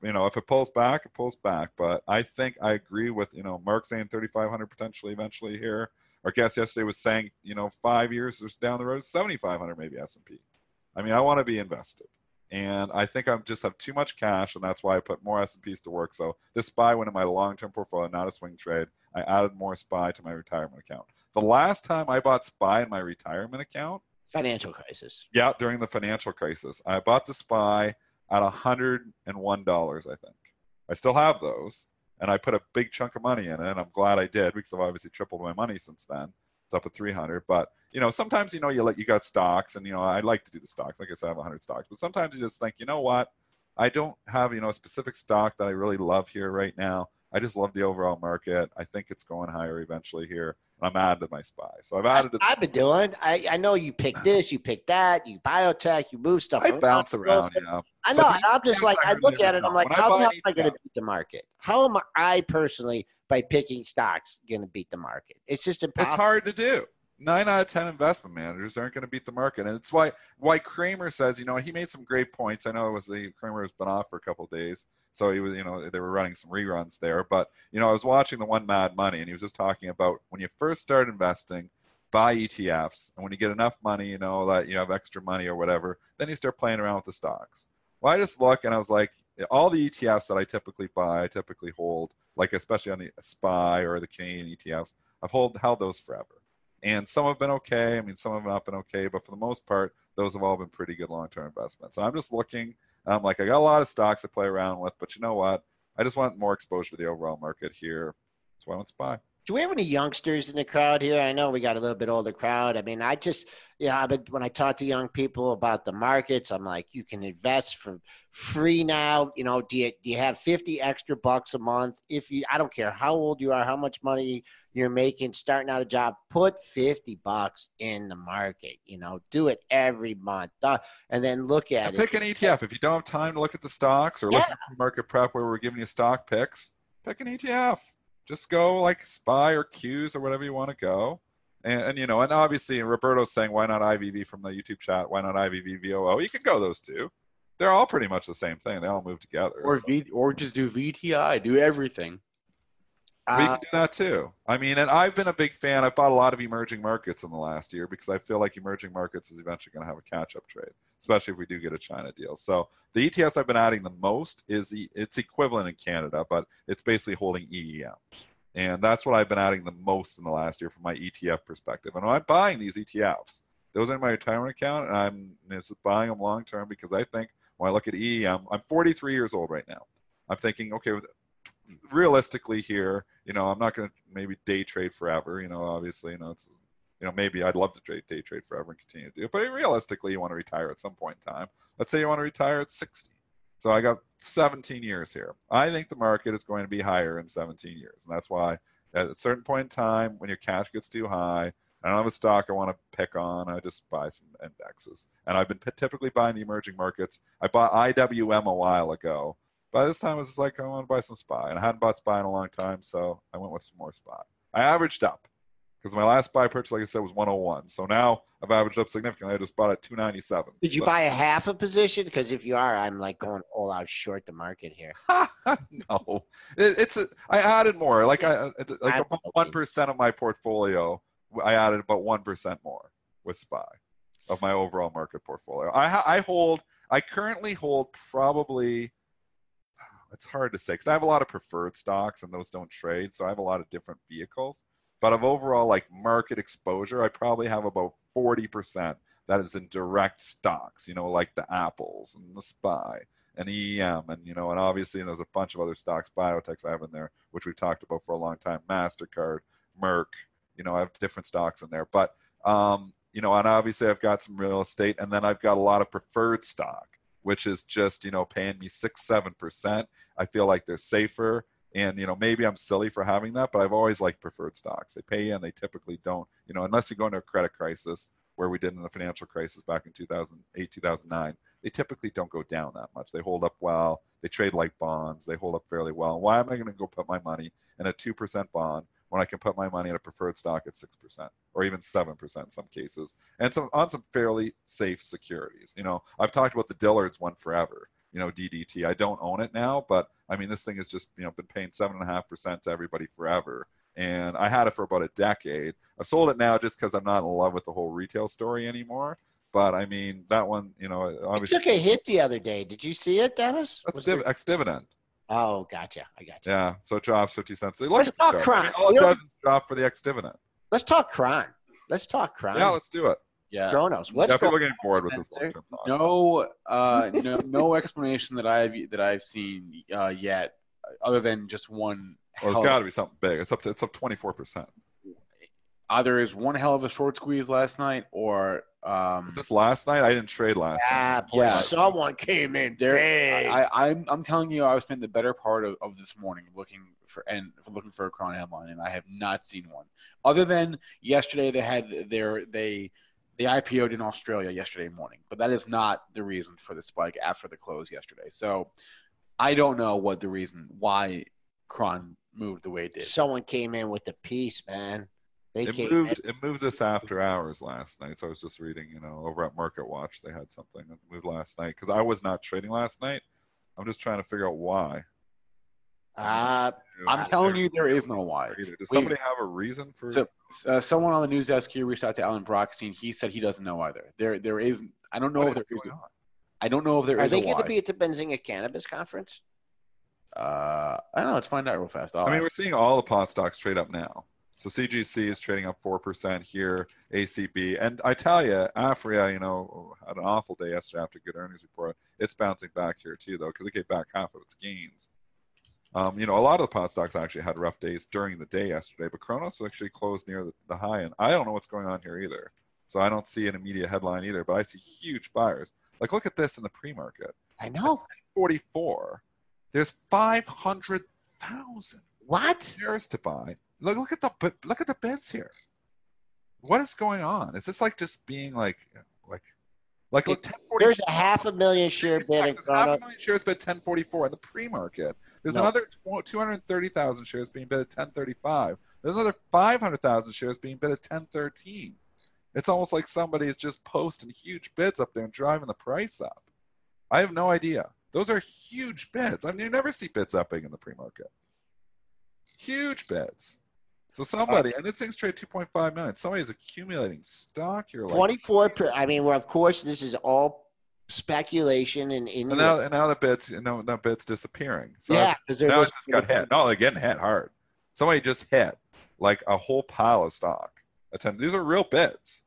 You know, if it pulls back, it pulls back. But I think I agree with, you know, Mark saying thirty-five hundred potentially eventually here. Our guest yesterday was saying, you know, five years down the road, seventy-five hundred maybe S and P. I mean, I want to be invested. And I think I just have too much cash, and that's why I put more S and Ps to work. So this S P Y went in my long-term portfolio, not a swing trade. I added more S P Y to my retirement account. The last time I bought S P Y in my retirement account. Financial crisis. Yeah, during the financial crisis. I bought the S P Y at one hundred one dollars, I think. I still have those, and I put a big chunk of money in it, and I'm glad I did because I've obviously tripled my money since then. It's up at three hundred. But, you know, sometimes, you know, you let, you got stocks, and, you know, I like to do the stocks. Like I said, I have one hundred stocks. But sometimes you just think, you know what? I don't have, you know, a specific stock that I really love here right now. I just love the overall market. I think it's going higher eventually here. I'm added to my S P Y. So I've added it. I've been doing. I, I know you pick this, you pick that, you biotech, you move stuff. I bounce around, yeah. You know. I know. And I'm just like, I look at it, I'm like, how the hell am I going to beat the market? How am I personally, by picking stocks, going to beat the market? It's just impossible. It's hard to do. Nine out of ten investment managers aren't going to beat the market. And it's why why Kramer says, you know, he made some great points. I know it was the Kramer has been off for a couple of days. So he was, you know, they were running some reruns there. But, you know, I was watching the one Mad Money, and he was just talking about when you first start investing, buy E T Fs. And when you get enough money, you know, that you have extra money or whatever, then you start playing around with the stocks. Well, I just look, and I was like, all the E T Fs that I typically buy, I typically hold, like especially on the S P Y or the Canadian E T Fs, I've hold, held those forever. And some have been okay. I mean, some have not been okay. But for the most part, those have all been pretty good long-term investments. And I'm just looking. I'm like, I got a lot of stocks to play around with. But you know what? I just want more exposure to the overall market here. That's why I went S P Y. Do we have any youngsters in the crowd here? I know we got a little bit older crowd. I mean, I just, you know, but when I talk to young people about the markets, I'm like, you can invest for free now. You know, do you, do you have fifty extra bucks a month? If you, I don't care how old you are, how much money you're making, starting out a job, put fifty bucks in the market, you know, do it every month and then look at now it. Pick an E T F. If you don't have time to look at the stocks or yeah. listen to Market Prep where we're giving you stock picks, pick an E T F. Just go like S P Y or Qs or whatever you want to go. And, and you know, and obviously Roberto's saying, why not I V V from the YouTube chat? Why not I V V V O O? You can go those two. They're all pretty much the same thing. They all move together. Or so. v, or just do V T I, do everything. We uh, can do that too. I mean, and I've been a big fan. I've bought a lot of emerging markets in the last year because I feel like emerging markets is eventually going to have a catch-up trade, especially if we do get a China deal. So the E T Fs I've been adding the most is the it's equivalent in Canada, but it's basically holding E E M. And that's what I've been adding the most in the last year from my E T F perspective. And I'm buying these E T Fs. Those are in my retirement account, and I'm just buying them long-term because I think when I look at E E M, I'm forty-three years old right now. I'm thinking, okay, with realistically here, you know, I'm not going to maybe day trade forever, you know, obviously, you know, it's, you know, maybe I'd love to trade day trade forever and continue to do it, but realistically you want to retire at some point in time. Let's say you want to retire at sixty. So I got seventeen years here. I think the market is going to be higher in seventeen years. And that's why at a certain point in time when your cash gets too high, I don't have a stock I want to pick on. I just buy some indexes. And I've been typically buying the emerging markets. I bought I W M a while ago. By this time, I was like, I want to buy some S P Y. And I hadn't bought S P Y in a long time, so I went with some more S P Y. I averaged up because my last S P Y purchase, like I said, was one oh one. So now I've averaged up significantly. I just bought at two ninety-seven. Did you so. buy a half a position? Because if you are, I'm like going all out short the market here. No. It, it's a, I added more. Like, I, like about one percent of my portfolio, I added about one percent more with S P Y of my overall market portfolio. I, I hold, I currently hold probably... It's hard to say because I have a lot of preferred stocks and those don't trade. So I have a lot of different vehicles. But of overall like market exposure, I probably have about forty percent that is in direct stocks, you know, like the Apples and the S P Y and E E M. And, you know, and obviously and there's a bunch of other stocks, biotechs I have in there, which we've talked about for a long time, MasterCard, Merck, you know, I have different stocks in there. But, um, you know, and obviously I've got some real estate and then I've got a lot of preferred stock, which is just, you know, paying me six, seven percent. I feel like they're safer. And, you know, maybe I'm silly for having that, but I've always liked preferred stocks. They pay in, they typically don't, you know, unless you go into a credit crisis where we did in the financial crisis back in two thousand eight, two thousand nine, they typically don't go down that much. They hold up well. They trade like bonds. They hold up fairly well. Why am I going to go put my money in a two percent bond when I can put my money in a preferred stock at six percent or even seven percent in some cases, and some on some fairly safe securities? You know, I've talked about the Dillard's one forever, you know, D D T. I don't own it now, but I mean, this thing has just, you know, been paying seven point five percent to everybody forever. And I had it for about a decade. I sold it now just because I'm not in love with the whole retail story anymore. But, I mean, that one, you know, obviously. It took a hit the other day. Did you see it, Dennis? That's div- there- ex-dividend. Oh, gotcha. I gotcha. Yeah, so it drops fifty cents. Look, let's talk crime. I mean, all it does is drop for the ex-dividend. Let's talk crime. Let's talk crime. Yeah, let's do it. Yeah. Kronos, what's yeah, going on? Getting bored with this long-term talk. No, uh, no, no explanation that I've that I've seen uh, yet, other than just one. Well, it's got to be something big. It's up to it's up twenty-four percent. either is one hell of a short squeeze last night or um, – Is this last night? I didn't trade last yeah, night. Yeah, someone came in there. I, I, I'm I'm telling you, I was spending the better part of, of this morning looking for and looking for a Corona headline, and I have not seen one. Other than yesterday, they had their they they I P O'd in Australia yesterday morning, but that is not the reason for the spike after the close yesterday. So I don't know what the reason why Cron moved the way it did. Someone came in with the piece, man. They it came moved. In. It moved this after hours last night. So I was just reading, you know, over at Market Watch, they had something that moved last night because I was not trading last night. I'm just trying to figure out why. Uh, you know, I'm telling you, there is no why. Does Wait, somebody have a reason for? So, uh, someone on the news desk here reached out to Alan Brockstein. He said he doesn't know either. There, there is. I don't know what if there is. I don't know if there Are is. Are they going to be at the Benzinga Cannabis Conference? Uh, I don't know. Let's find out real fast. I'll I mean, ask. We're seeing all the pot stocks trade up now. So C G C is trading up four percent here, A C B. And I tell you, APHA, you know, had an awful day yesterday after good earnings report. It's bouncing back here too, though, because it gave back half of its gains. Um, you know, a lot of the pot stocks actually had rough days during the day yesterday, but Kronos actually closed near the, the high end. I don't know what's going on here either. So I don't see an immediate headline either, but I see huge buyers. Like, look at this in the pre-market. I know. forty-four. There's five hundred thousand what shares to buy. Look! Look at the look at the bids here. What is going on? Is this like just being like like like it, ten forty-four There's a half a million share bid. There's half a million shares bid at ten forty-four in the pre-market. There's no. another two hundred thirty thousand shares being bid at ten thirty-five. There's another five hundred thousand shares being bid at ten thirteen. It's almost like somebody is just posting huge bids up there and driving the price up. I have no idea. Those are huge bids. I mean, you never see bids upping in the pre-market. Huge bids. So somebody, and this thing's trade two point five million. Somebody's accumulating stock here. Like twenty-four. Per, I mean, well, of course, this is all speculation and in. And now, and now the bid's, you know, that bid's disappearing. So yeah, because now it just got hit. No, they're getting hit hard. Somebody just hit like a whole pile of stock. These are real bids.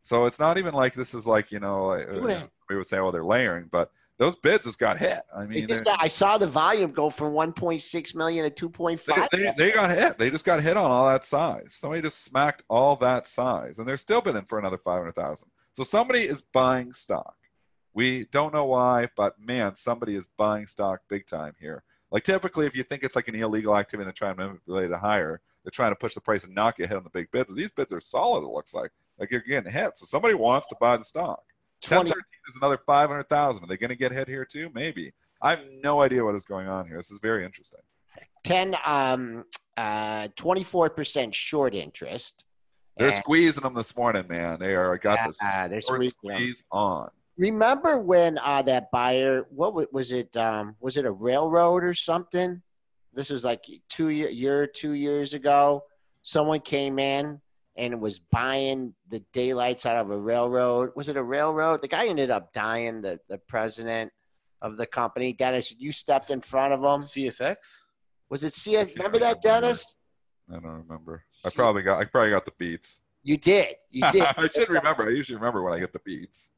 So it's not even like this is like you know, like, you know we would say, oh, they're layering, but. Those bids just got hit. I mean, just, I saw the volume go from one point six million to two point five. They, they, they got hit. They just got hit on all that size. Somebody just smacked all that size, and they're still bidding for another five hundred thousand. So somebody is buying stock. We don't know why, but man, somebody is buying stock big time here. Like typically, if you think it's like an illegal activity, and they're trying to manipulate it higher. They're trying to push the price and not get hit on the big bids. These bids are solid. It looks like like you're getting hit. So somebody wants to buy the stock. ten thirteen is another five hundred thousand. Are they going to get hit here too? Maybe. I have no idea what is going on here. This is very interesting. ten, um, uh, twenty-four percent short interest. They're and, squeezing them this morning, man. They are got uh, this uh, short squeeze on. Remember when uh, that buyer? What was it? Um, was it a railroad or something? This was like two year, year, two years ago. Someone came in and was buying the daylights out of a railroad. Was it a railroad? The guy ended up dying, the, the president of the company. Dennis, you stepped in front of him. C S X? Was it C S X? Remember that, remember. Dennis? I don't remember. I probably got I probably got the beats. You did. You did. I should remember. I usually remember when I get the beats.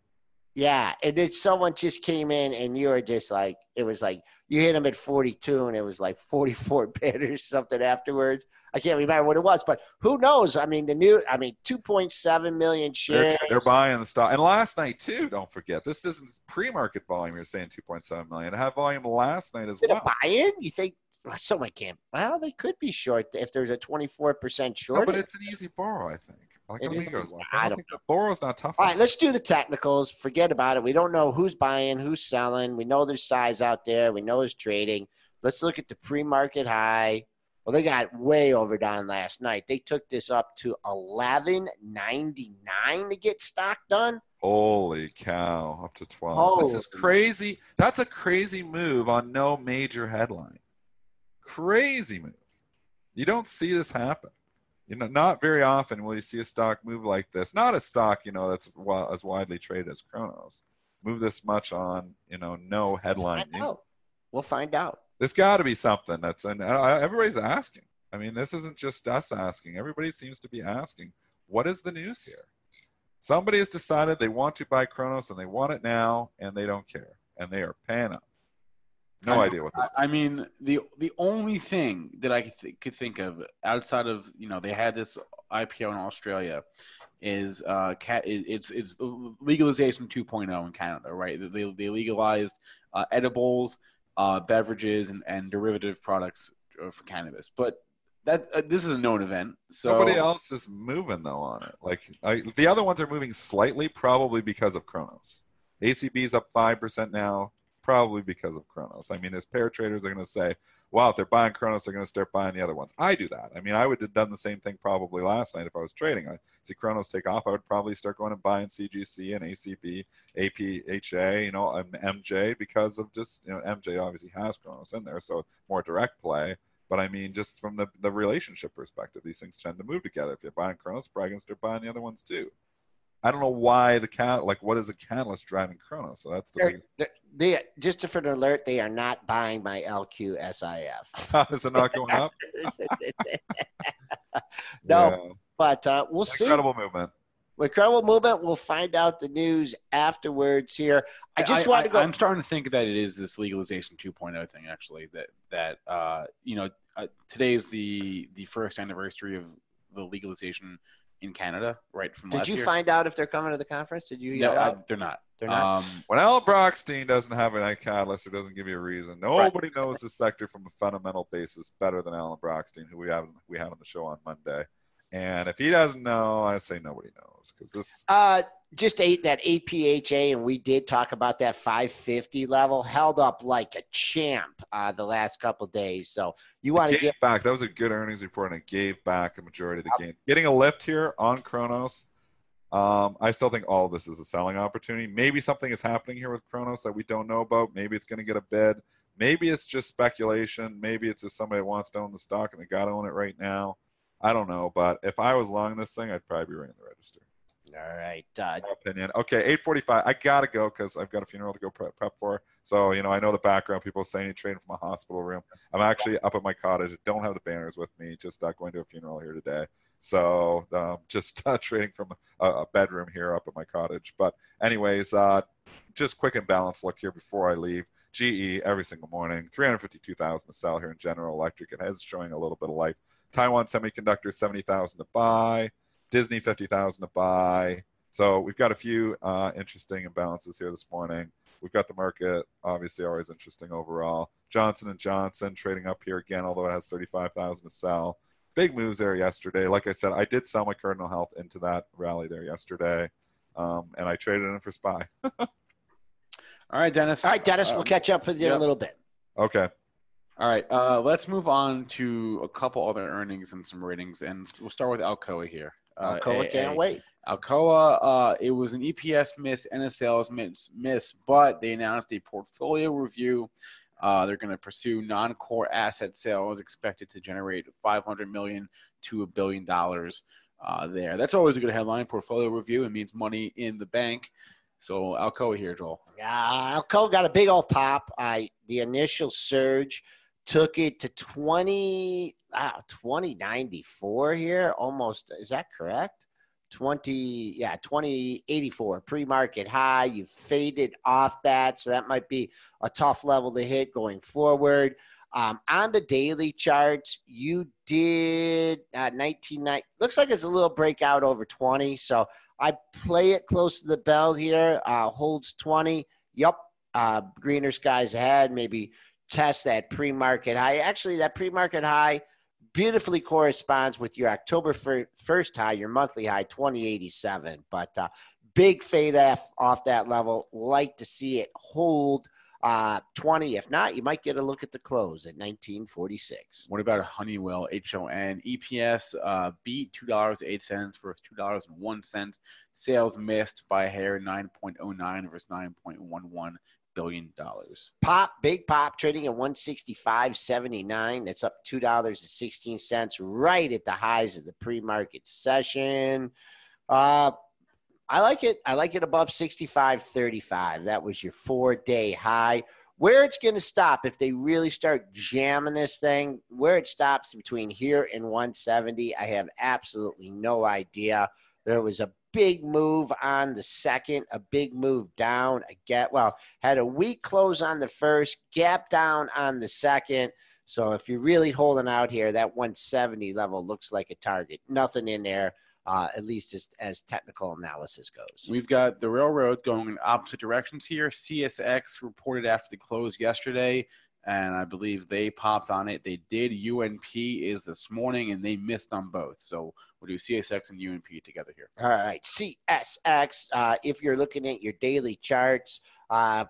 Yeah, and then someone just came in, and you were just like, it was like, you hit him at forty-two, and it was like forty-four bid or something afterwards. I can't remember what it was, but who knows? I mean, the new, I mean, two point seven million shares. They're, they're buying the stock. And last night, too, don't forget, this isn't pre-market volume. You're saying two point seven million. I had volume last night as Did well. Did a buy-in? You think well, someone can't? Well, they could be short if there's a twenty-four percent short. No, but it's an easy borrow, I think. Like it Amigos. Is, like, I, I don't think the borrow's not tough. All right, let's do the technicals. Forget about it. We don't know who's buying, who's selling. We know there's size out there. We know there's trading. Let's look at the pre-market high. Well, they got way overdone last night. They took this up to eleven ninety-nine to get stock done. Holy cow, up to twelve. Holy. This is crazy. That's a crazy move on no major headline. Crazy move. You don't see this happen. You know, not very often will you see a stock move like this. Not a stock, you know, that's as widely traded as Kronos. Move this much on, you know, no headline. We'll find out. We'll find out. There's got to be something that's, and everybody's asking. I mean, this isn't just us asking. Everybody seems to be asking, what is the news here? Somebody has decided they want to buy Kronos and they want it now and they don't care. And they are pan up. No I, idea what this is. I mean, the the only thing that I could, th- could think of outside of, you know, they had this I P O in Australia is uh, ca- it's it's legalization two point oh in Canada, right? They, they legalized uh, edibles, uh, beverages, and, and derivative products for cannabis. But that uh, this is a known event. So nobody else is moving, though, on it. Like I, the other ones are moving slightly, probably because of Kronos. A C B is up five percent now. Probably because of Kronos. I mean, there's pair traders are going to say, wow, if they're buying Kronos, they're going to start buying the other ones. I do that. I mean, I would have done the same thing probably last night if I was trading. I see Kronos take off. I would probably start going and buying C G C and A C B, A P H A, you know, and M J because of just, you know, M J obviously has Kronos in there, so more direct play. But I mean, just from the, the relationship perspective, these things tend to move together. If you're buying Kronos, probably going to start buying the other ones too. I don't know why the cat, like, what is the catalyst driving Kronos? So that's the they're, they're, they just for an alert, they are not buying my L Q S I F. Is it not going up? No, yeah. but uh, we'll Incredible see. Incredible movement. Incredible movement. We'll find out the news afterwards here. I just I, want I, to go. I'm starting to think that it is this legalization two point oh thing, actually, that, that uh, you know, uh, today is the, the first anniversary of the legalization in Canada, right from Did last year. Did you find out if they're coming to the conference? Did you? No, uh, they're not. They're not. Um, when Alan Brockstein doesn't have an catalyst or doesn't give you a reason, nobody right. knows the sector from a fundamental basis better than Alan Brockstein, who we have we had on the show on Monday. And if he doesn't know, I say nobody knows because this. Uh, just ate that A P H A, and we did talk about that five fifty level held up like a champ uh, the last couple of days. So you want to get back. That was a good earnings report, and it gave back a majority of the uh, gain. Getting a lift here on Kronos. Um, I still think all of this is a selling opportunity. Maybe something is happening here with Kronos that we don't know about. Maybe it's going to get a bid. Maybe it's just speculation. Maybe it's just somebody wants to own the stock and they got to own it right now. I don't know, but if I was long this thing, I'd probably be ringing the register. All right. Uh, opinion. Okay, eight forty-five. I got to go because I've got a funeral to go prep, prep for. So, you know, I know the background. People saying you're trading from a hospital room. I'm actually up at my cottage. I don't have the banners with me. Just uh, going to a funeral here today. So um, just uh, trading from a, a bedroom here up at my cottage. But anyways, uh, just quick and balanced look here before I leave. G E every single morning. three hundred fifty-two thousand to sell here in General Electric. It is showing a little bit of life. Taiwan Semiconductor, seventy thousand to buy. Disney, fifty thousand to buy. So we've got a few uh, interesting imbalances here this morning. We've got the market, obviously always interesting overall. Johnson and Johnson trading up here again, although it has thirty-five thousand to sell. Big moves there yesterday. Like I said, I did sell my Cardinal Health into that rally there yesterday, um, and I traded in for S P Y. All right, Dennis. All right, Dennis, um, we'll catch up with you yeah. in a little bit. Okay. All right, uh, let's move on to a couple other earnings and some ratings, and we'll start with Alcoa here. Uh, Alcoa A A. Can't wait. Alcoa, uh, it was an E P S miss and a sales miss, miss but they announced a portfolio review. Uh, they're going to pursue non-core asset sales expected to generate five hundred million dollars to a billion dollars uh, there. That's always a good headline, portfolio review. It means money in the bank. So Alcoa here, Joel. Yeah, uh, Alcoa got a big old pop. I the initial surge took it to twenty wow, twenty ninety-four here, almost. Is that correct? twenty, yeah, twenty eighty-four, pre-market high. You faded off that, so that might be a tough level to hit going forward. Um, on the daily charts, you did uh, nineteen ninety. Looks like it's a little breakout over twenty, so I play it close to the bell here. Uh, holds twenty. Yup, uh, greener skies ahead, maybe test that pre-market high. Actually, that pre-market high beautifully corresponds with your October first high, your monthly high, twenty eighty-seven. But uh, big fade off, off that level. Like to see it hold uh, twenty. If not, you might get a look at the close at nineteen forty-six. What about Honeywell, H O N? E P S uh, beat two dollars and eight cents versus two dollars and one cent. Sales missed by a hair, nine point oh nine versus nine point one one. Billion dollars. Pop, big pop, trading at one sixty-five seventy-nine. That's up two dollars and sixteen cents, right at the highs of the pre-market session. Uh, I like it. I like it above sixty-five thirty-five. That was your four-day high. Where it's going to stop, if they really start jamming this thing, where it stops between here and one seventy, I have absolutely no idea. There was a big move on the second, a big move down. A gap, well, had a weak close on the first, gap down on the second. So if you're really holding out here, that one seventy level looks like a target. Nothing in there, uh, at least as, as technical analysis goes. We've got the railroad going in opposite directions here. C S X reported after the close yesterday, and I believe they popped on it. They did. U N P is this morning, and they missed on both. So we'll do C S X and U N P together here. All right, C S X, uh, if you're looking at your daily charts, uh,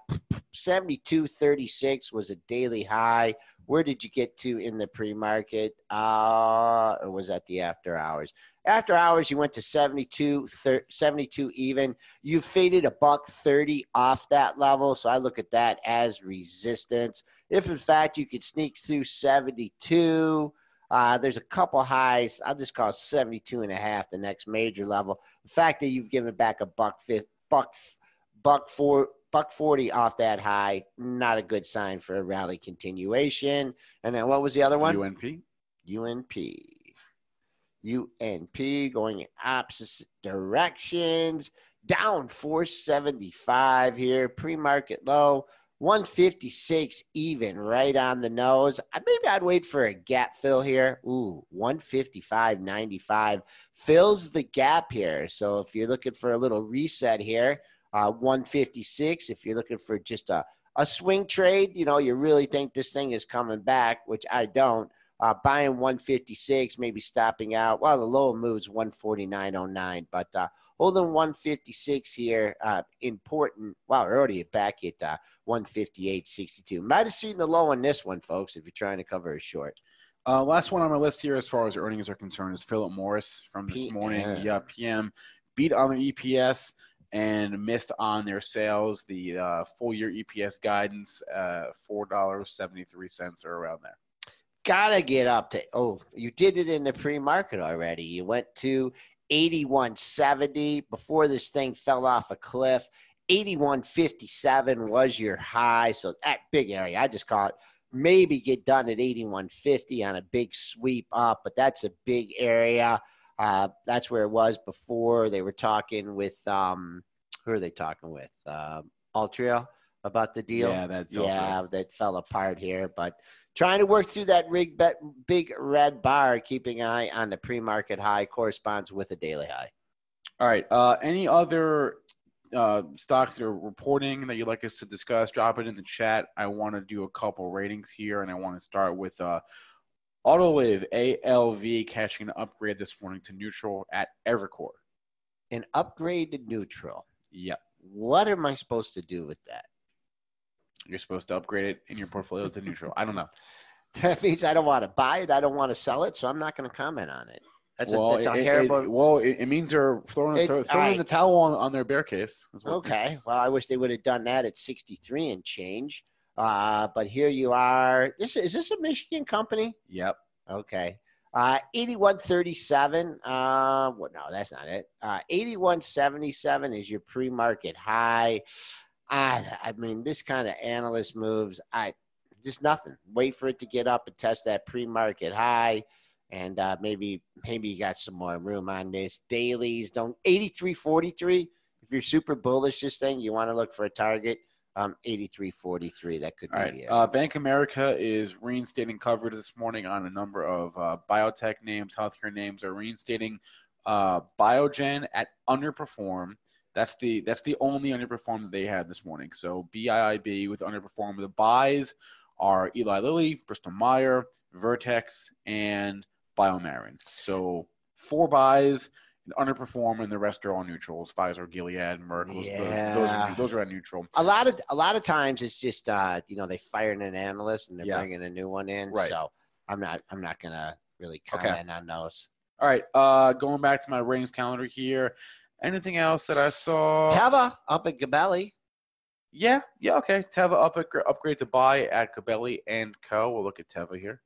seventy-two thirty-six was a daily high. Where did you get to in the pre-market? Uh, or was that the after hours? After hours, you went to seventy-two, thir- seventy-two even. You faded a buck thirty off that level, so I look at that as resistance. If, in fact, you could sneak through seventy-two, uh, there's a couple highs. I'll just call seventy-two and a half the next major level. The fact that you've given back a buck fifty, buck, buck four, Buck forty off that high, not a good sign for a rally continuation. And then what was the other one? U N P. U N P. U N P going in opposite directions. Down four seventy-five here. Pre-market low, one fifty-six even, right on the nose. Maybe I'd wait for a gap fill here. Ooh, one fifty-five ninety-five fills the gap here. So if you're looking for a little reset here, Uh, one fifty-six, if you're looking for just a, a swing trade, you know, you really think this thing is coming back, which I don't, uh, buying one fifty-six, maybe stopping out. Well, the low moves one forty-nine oh nine, but uh, holding one fifty-six here, uh, important. Wow, we're already back at uh, one fifty-eight sixty-two. Might have seen the low on this one, folks, if you're trying to cover a short. Uh, last one on my list here as far as earnings are concerned is Philip Morris from this P M morning. Yeah, P M. Beat on the E P S and missed on their sales. The uh, full-year E P S guidance, uh, four dollars and seventy-three cents or around there. Gotta get up to, oh, you did it in the pre-market already. You went to eighty-one seventy before this thing fell off a cliff. eighty-one fifty-seven was your high, so that big area, I just call it, maybe get done at eighty-one fifty on a big sweep up, but that's a big area. Uh, that's where it was before. They were talking with, um, who are they talking with? Uh, Altria about the deal. Yeah, that fell, yeah, that fell apart here. But trying to work through that rig bet, big red bar, keeping an eye on the pre-market high corresponds with a daily high. All right. Uh, any other uh, stocks that are reporting that you'd like us to discuss? Drop it in the chat. I want to do a couple ratings here, and I want to start with uh, – Autoliv, A L V, cashing an upgrade this morning to neutral at Evercore. An upgrade to neutral? Yeah. What am I supposed to do with that? You're supposed to upgrade it in your portfolio to neutral. I don't know. That means I don't want to buy it. I don't want to sell it, so I'm not going to comment on it. That's well, a, that's it, a terrible... It, well, it, it means they're throwing, it, throwing right. the towel on, on their bear case. Okay. Well, I wish they would have done that at sixty-three and change. Uh, but here you are. This is this a Michigan company? Yep. Okay. Uh, eighty-one thirty-seven. Uh, well, no, that's not it. Uh, eighty-one seventy-seven is your pre-market high. Uh, I mean, this kind of analyst moves, I just nothing. Wait for it to get up and test that pre-market high, and uh, maybe maybe you got some more room on this. Dailies don't eighty-three forty-three. If you're super bullish this thing, you want to look for a target. Um, eighty-three forty-three, that could be right. It. Uh, Bank America is reinstating coverage this morning on a number of uh, biotech names, healthcare names. Are reinstating uh, Biogen at underperform. That's the that's the only underperform that they had this morning. So B I I B with underperform. The buys are Eli Lilly, Bristol Myers, Vertex, and BioMarin. So four buys. Underperform, and the rest are all neutrals. Pfizer, Gilead, Merck. Yeah. Those, those, are, those are at neutral. A lot of a lot of times it's just uh, you know, they fired an analyst and they're yeah. bringing a new one in. Right. So I'm not I'm not gonna really comment okay. on those. All right. Uh, going back to my ratings calendar here. Anything else that I saw? Teva up at Gabelli. Yeah. Yeah. Okay. Teva up at, upgrade to buy at Gabelli and Co. We'll look at Teva here.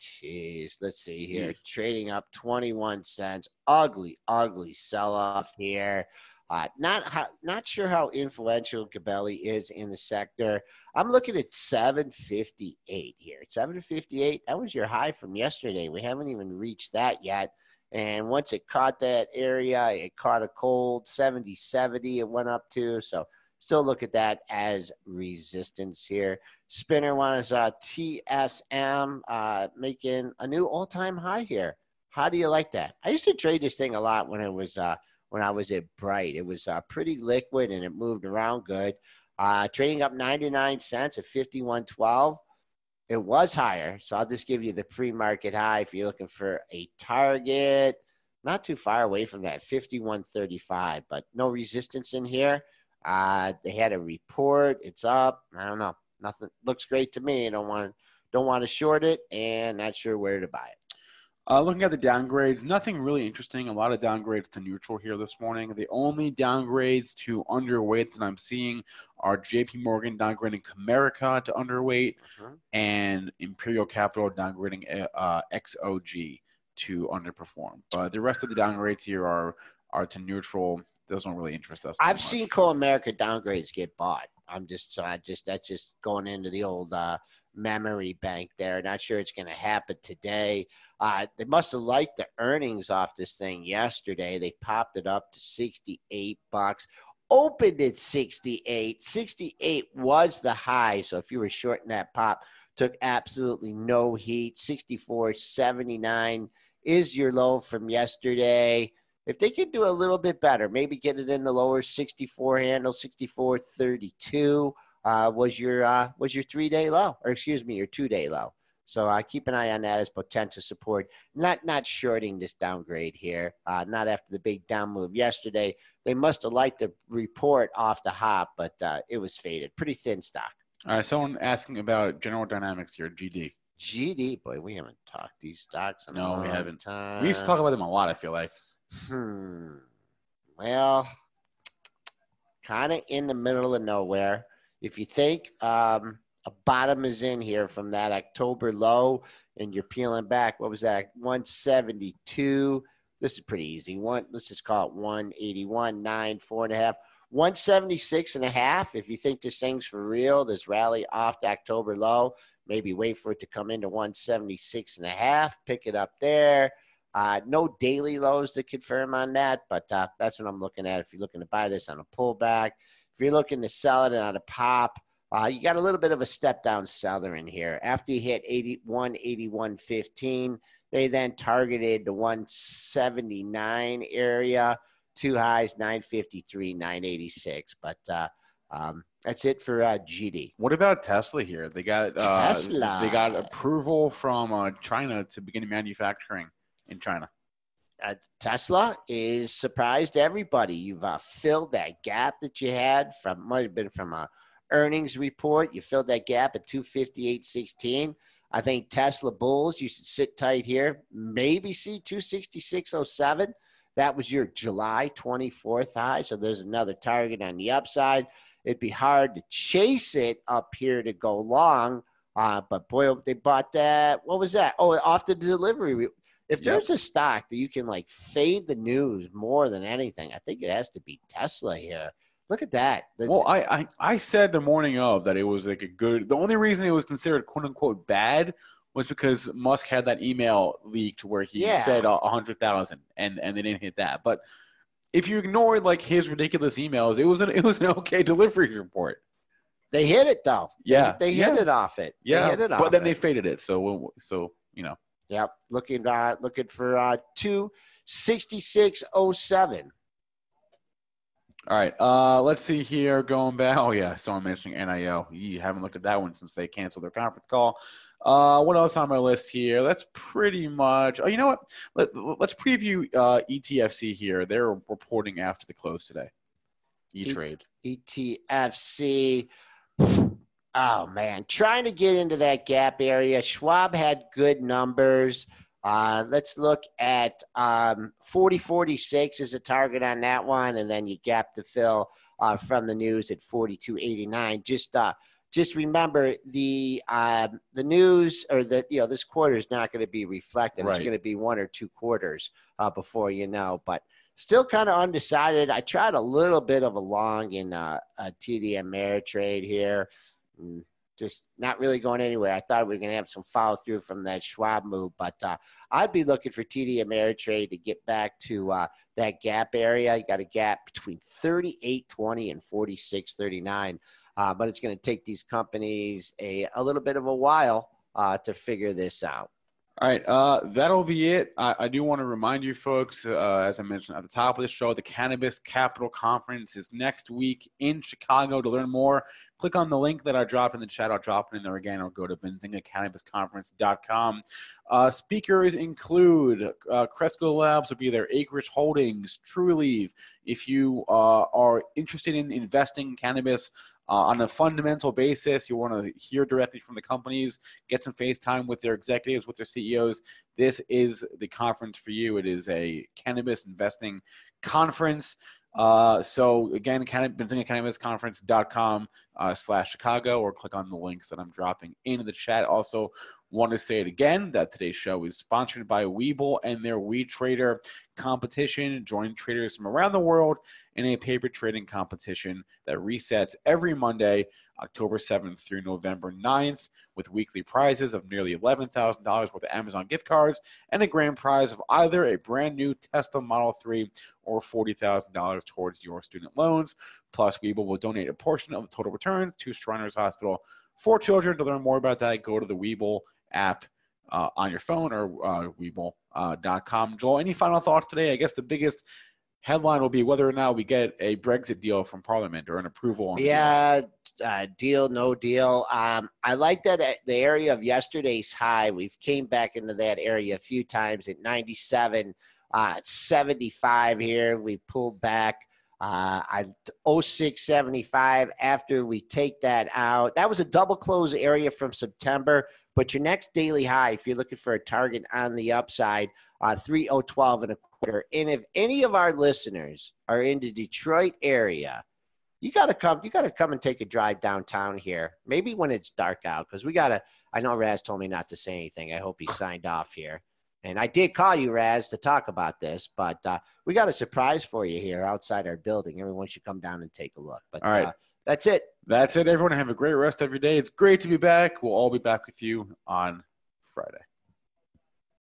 Jeez. Uh, Let's see here. Trading up twenty-one cents. Ugly, ugly sell-off here. Uh, not how, not sure how influential Gabelli is in the sector. I'm looking at seven fifty-eight here. seven fifty-eight. That was your high from yesterday. We haven't even reached that yet. And once it caught that area, it caught a cold seventy seventy it went up to. So still look at that as resistance here. Spinner one is uh, T S M uh, making a new all-time high here. How do you like that? I used to trade this thing a lot when it was uh, when I was at Bright. It was uh, pretty liquid and it moved around good. Uh, trading up ninety-nine cents at fifty-one twelve It was higher, so I'll just give you the pre-market high if you're looking for a target. Not too far away from that, fifty-one thirty-five but no resistance in here. Uh, they had a report. It's up. I don't know. Nothing looks great to me. I don't want don't want to short it, and not sure where to buy it. Uh, looking at the downgrades, nothing really interesting. A lot of downgrades to neutral here this morning. The only downgrades to underweight that I'm seeing are J P Morgan downgrading Comerica to underweight, mm-hmm. and Imperial Capital downgrading uh, X O G to underperform. But the rest of the downgrades here are are to neutral. Those don't really interest us. I've much. seen Comerica downgrades get bought. I'm just, I just that's just going into the old uh, memory bank there. Not sure it's going to happen today. Uh, they must have liked the earnings off this thing yesterday. They popped it up to sixty-eight bucks Opened at sixty-eight sixty-eight was the high. So if you were shorting that pop, took absolutely no heat. sixty-four seventy-nine is your low from yesterday. If they could do a little bit better, maybe get it in the lower sixty-four handle, sixty-four thirty-two uh, was your uh, was your three-day low, or excuse me, your two-day low. So uh, keep an eye on that as potential support. Not not shorting this downgrade here. Uh, not after the big down move yesterday. They must have liked the report off the hop, but uh, it was faded. Pretty thin stock. All right, someone asking about General Dynamics here, G D. G D, boy, we haven't talked these stocks in no, a long time. No, we haven't. Time. We used to talk about them a lot, I feel like. Hmm. Well, kind of in the middle of nowhere. If you think um, a bottom is in here from that October low and you're peeling back, what was that? one seventy-two This is pretty easy. One, let's just call it one eighty-one nine, four and a half, one seventy-six and a half If you think this thing's for real, this rally off the October low, maybe wait for it to come into one seventy-six and a half pick it up there. Uh, no daily lows to confirm on that, but uh, that's what I'm looking at. If you're looking to buy this on a pullback, if you're looking to sell it on a pop, uh, you got a little bit of a step down seller in here. After you hit eighty-one eighty-one fifteen they then targeted the one seventy-nine area, two highs, nine fifty-three, nine eighty-six But uh, um, that's it for uh, G D. What about Tesla here? They got uh, Tesla. They got approval from uh, China to begin manufacturing. In China, uh, Tesla is surprised everybody. You've uh, filled that gap that you had from might have been from a earnings report. You filled that gap at two fifty-eight sixteen I think Tesla bulls, you should sit tight here. Maybe see two sixty-six oh seven That was your July twenty-fourth high. So there's another target on the upside. It'd be hard to chase it up here to go long. Uh, but boy, they bought that. What was that? Oh, off the delivery. Re- If there's yep. a stock that you can like fade the news more than anything, I think it has to be Tesla here. Look at that. The, well, I, I I said the morning of that it was like a good – the only reason it was considered quote-unquote bad was because Musk had that email leaked where he yeah. said uh, one hundred thousand and, and they didn't hit that. But if you ignore like his ridiculous emails, it was an, it was an okay delivery report. They hit it though. Yeah. They, they yeah. hit it off it. Yeah. They hit it off but then it. They faded it. So, so you know. Yep, looking uh, looking for uh, two sixty-six oh seven All right, uh, let's see here. Going back, oh yeah, someone mentioning N I O. You haven't looked at that one since they canceled their conference call. Uh, what else on my list here? That's pretty much. Oh, you know what? Let, let's preview uh, E T F C here. They're reporting after the close today. E-Trade. E- ETFC. Oh, man, trying to get into that gap area. Schwab had good numbers. Uh, let's look at um, forty forty-six is a target on that one, and then you gap to fill uh, from the news at forty-two eighty-nine Just uh, just remember the um, the news or the you know this quarter is not going to be reflective. Right. It's going to be one or two quarters uh, before you know, but. Still kind of undecided. I tried a little bit of a long in uh, a T D Ameritrade here. just not really going anywhere. I thought we were going to have some follow through from that Schwab move, but uh, I'd be looking for T D Ameritrade to get back to uh, that gap area. You got a gap between thirty-eight twenty and forty-six thirty-nine, uh, but it's going to take these companies a, a little bit of a while uh, to figure this out. All right, uh, that'll be it. I, I do want to remind you folks, uh, as I mentioned at the top of the show, the Cannabis Capital Conference is next week in Chicago. To learn more, click on the link that I dropped in the chat. I'll drop it in there again, or go to benzinga cannabis conference dot com. Uh, speakers include uh, Cresco Labs will be there, Acreage Holdings, TrueLeaf. If you uh, are interested in investing in cannabis uh, on a fundamental basis, you want to hear directly from the companies, get some face time with their executives, with their C E Os, this is the conference for you. It is a cannabis investing conference. Uh, so again, benzinga cannabis conference dot com uh, slash Chicago, or click on the links that I'm dropping into the chat. Also want to say it again that today's show is sponsored by Webull and their We Trader competition. Join traders from around the world in a paper trading competition that resets every Monday, October seventh through November ninth, with weekly prizes of nearly eleven thousand dollars worth of Amazon gift cards and a grand prize of either a brand new Tesla Model three or forty thousand dollars towards your student loans. Plus, Webull will donate a portion of the total returns to Shriners Hospital for Children. To learn more about that, go to the Webull app uh, on your phone, or uh, webull dot com. Uh, Joel, any final thoughts today? I guess the biggest headline will be whether or not we get a Brexit deal from Parliament or an approval. On yeah, deal. Uh, deal, no deal. Um, I like that at the area of yesterday's high. We've came back into that area a few times at ninety-seven, uh, seventy-five here. We pulled back. Uh, I oh six seventy-five after we take that out. That was a double close area from September, but your next daily high, if you're looking for a target on the upside, uh, three oh twelve and a quarter. And if any of our listeners are in the Detroit area, you got to come, you got to come and take a drive downtown here, maybe when it's dark out, because we got to, I know Raz told me not to say anything. I hope he signed off here. And I did call you, Raz, to talk about this, but uh, we got a surprise for you here outside our building. Everyone should come down and take a look. But all right. uh, that's it. That's it, everyone. Have a great rest of your day. It's great to be back. We'll all be back with you on Friday.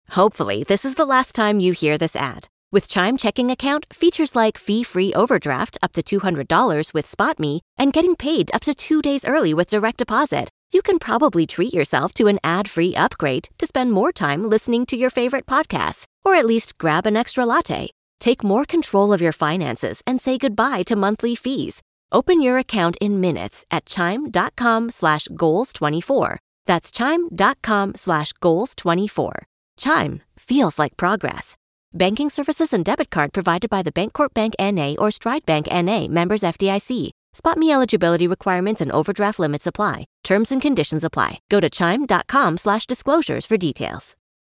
Hopefully, this is the last time you hear this ad. With Chime checking account, features like fee-free overdraft up to two hundred dollars with SpotMe and getting paid up to two days early with direct deposit, you can probably treat yourself to an ad-free upgrade to spend more time listening to your favorite podcasts, or at least grab an extra latte. Take more control of your finances and say goodbye to monthly fees. Open your account in minutes at chime.com slash goals24. That's chime.com slash goals24. Chime feels like progress. Banking services and debit card provided by the Bancorp Bank N A or Stride Bank N A, members F D I C. SpotMe eligibility requirements and overdraft limits apply. Terms and conditions apply. Go to chime.com slash disclosures for details.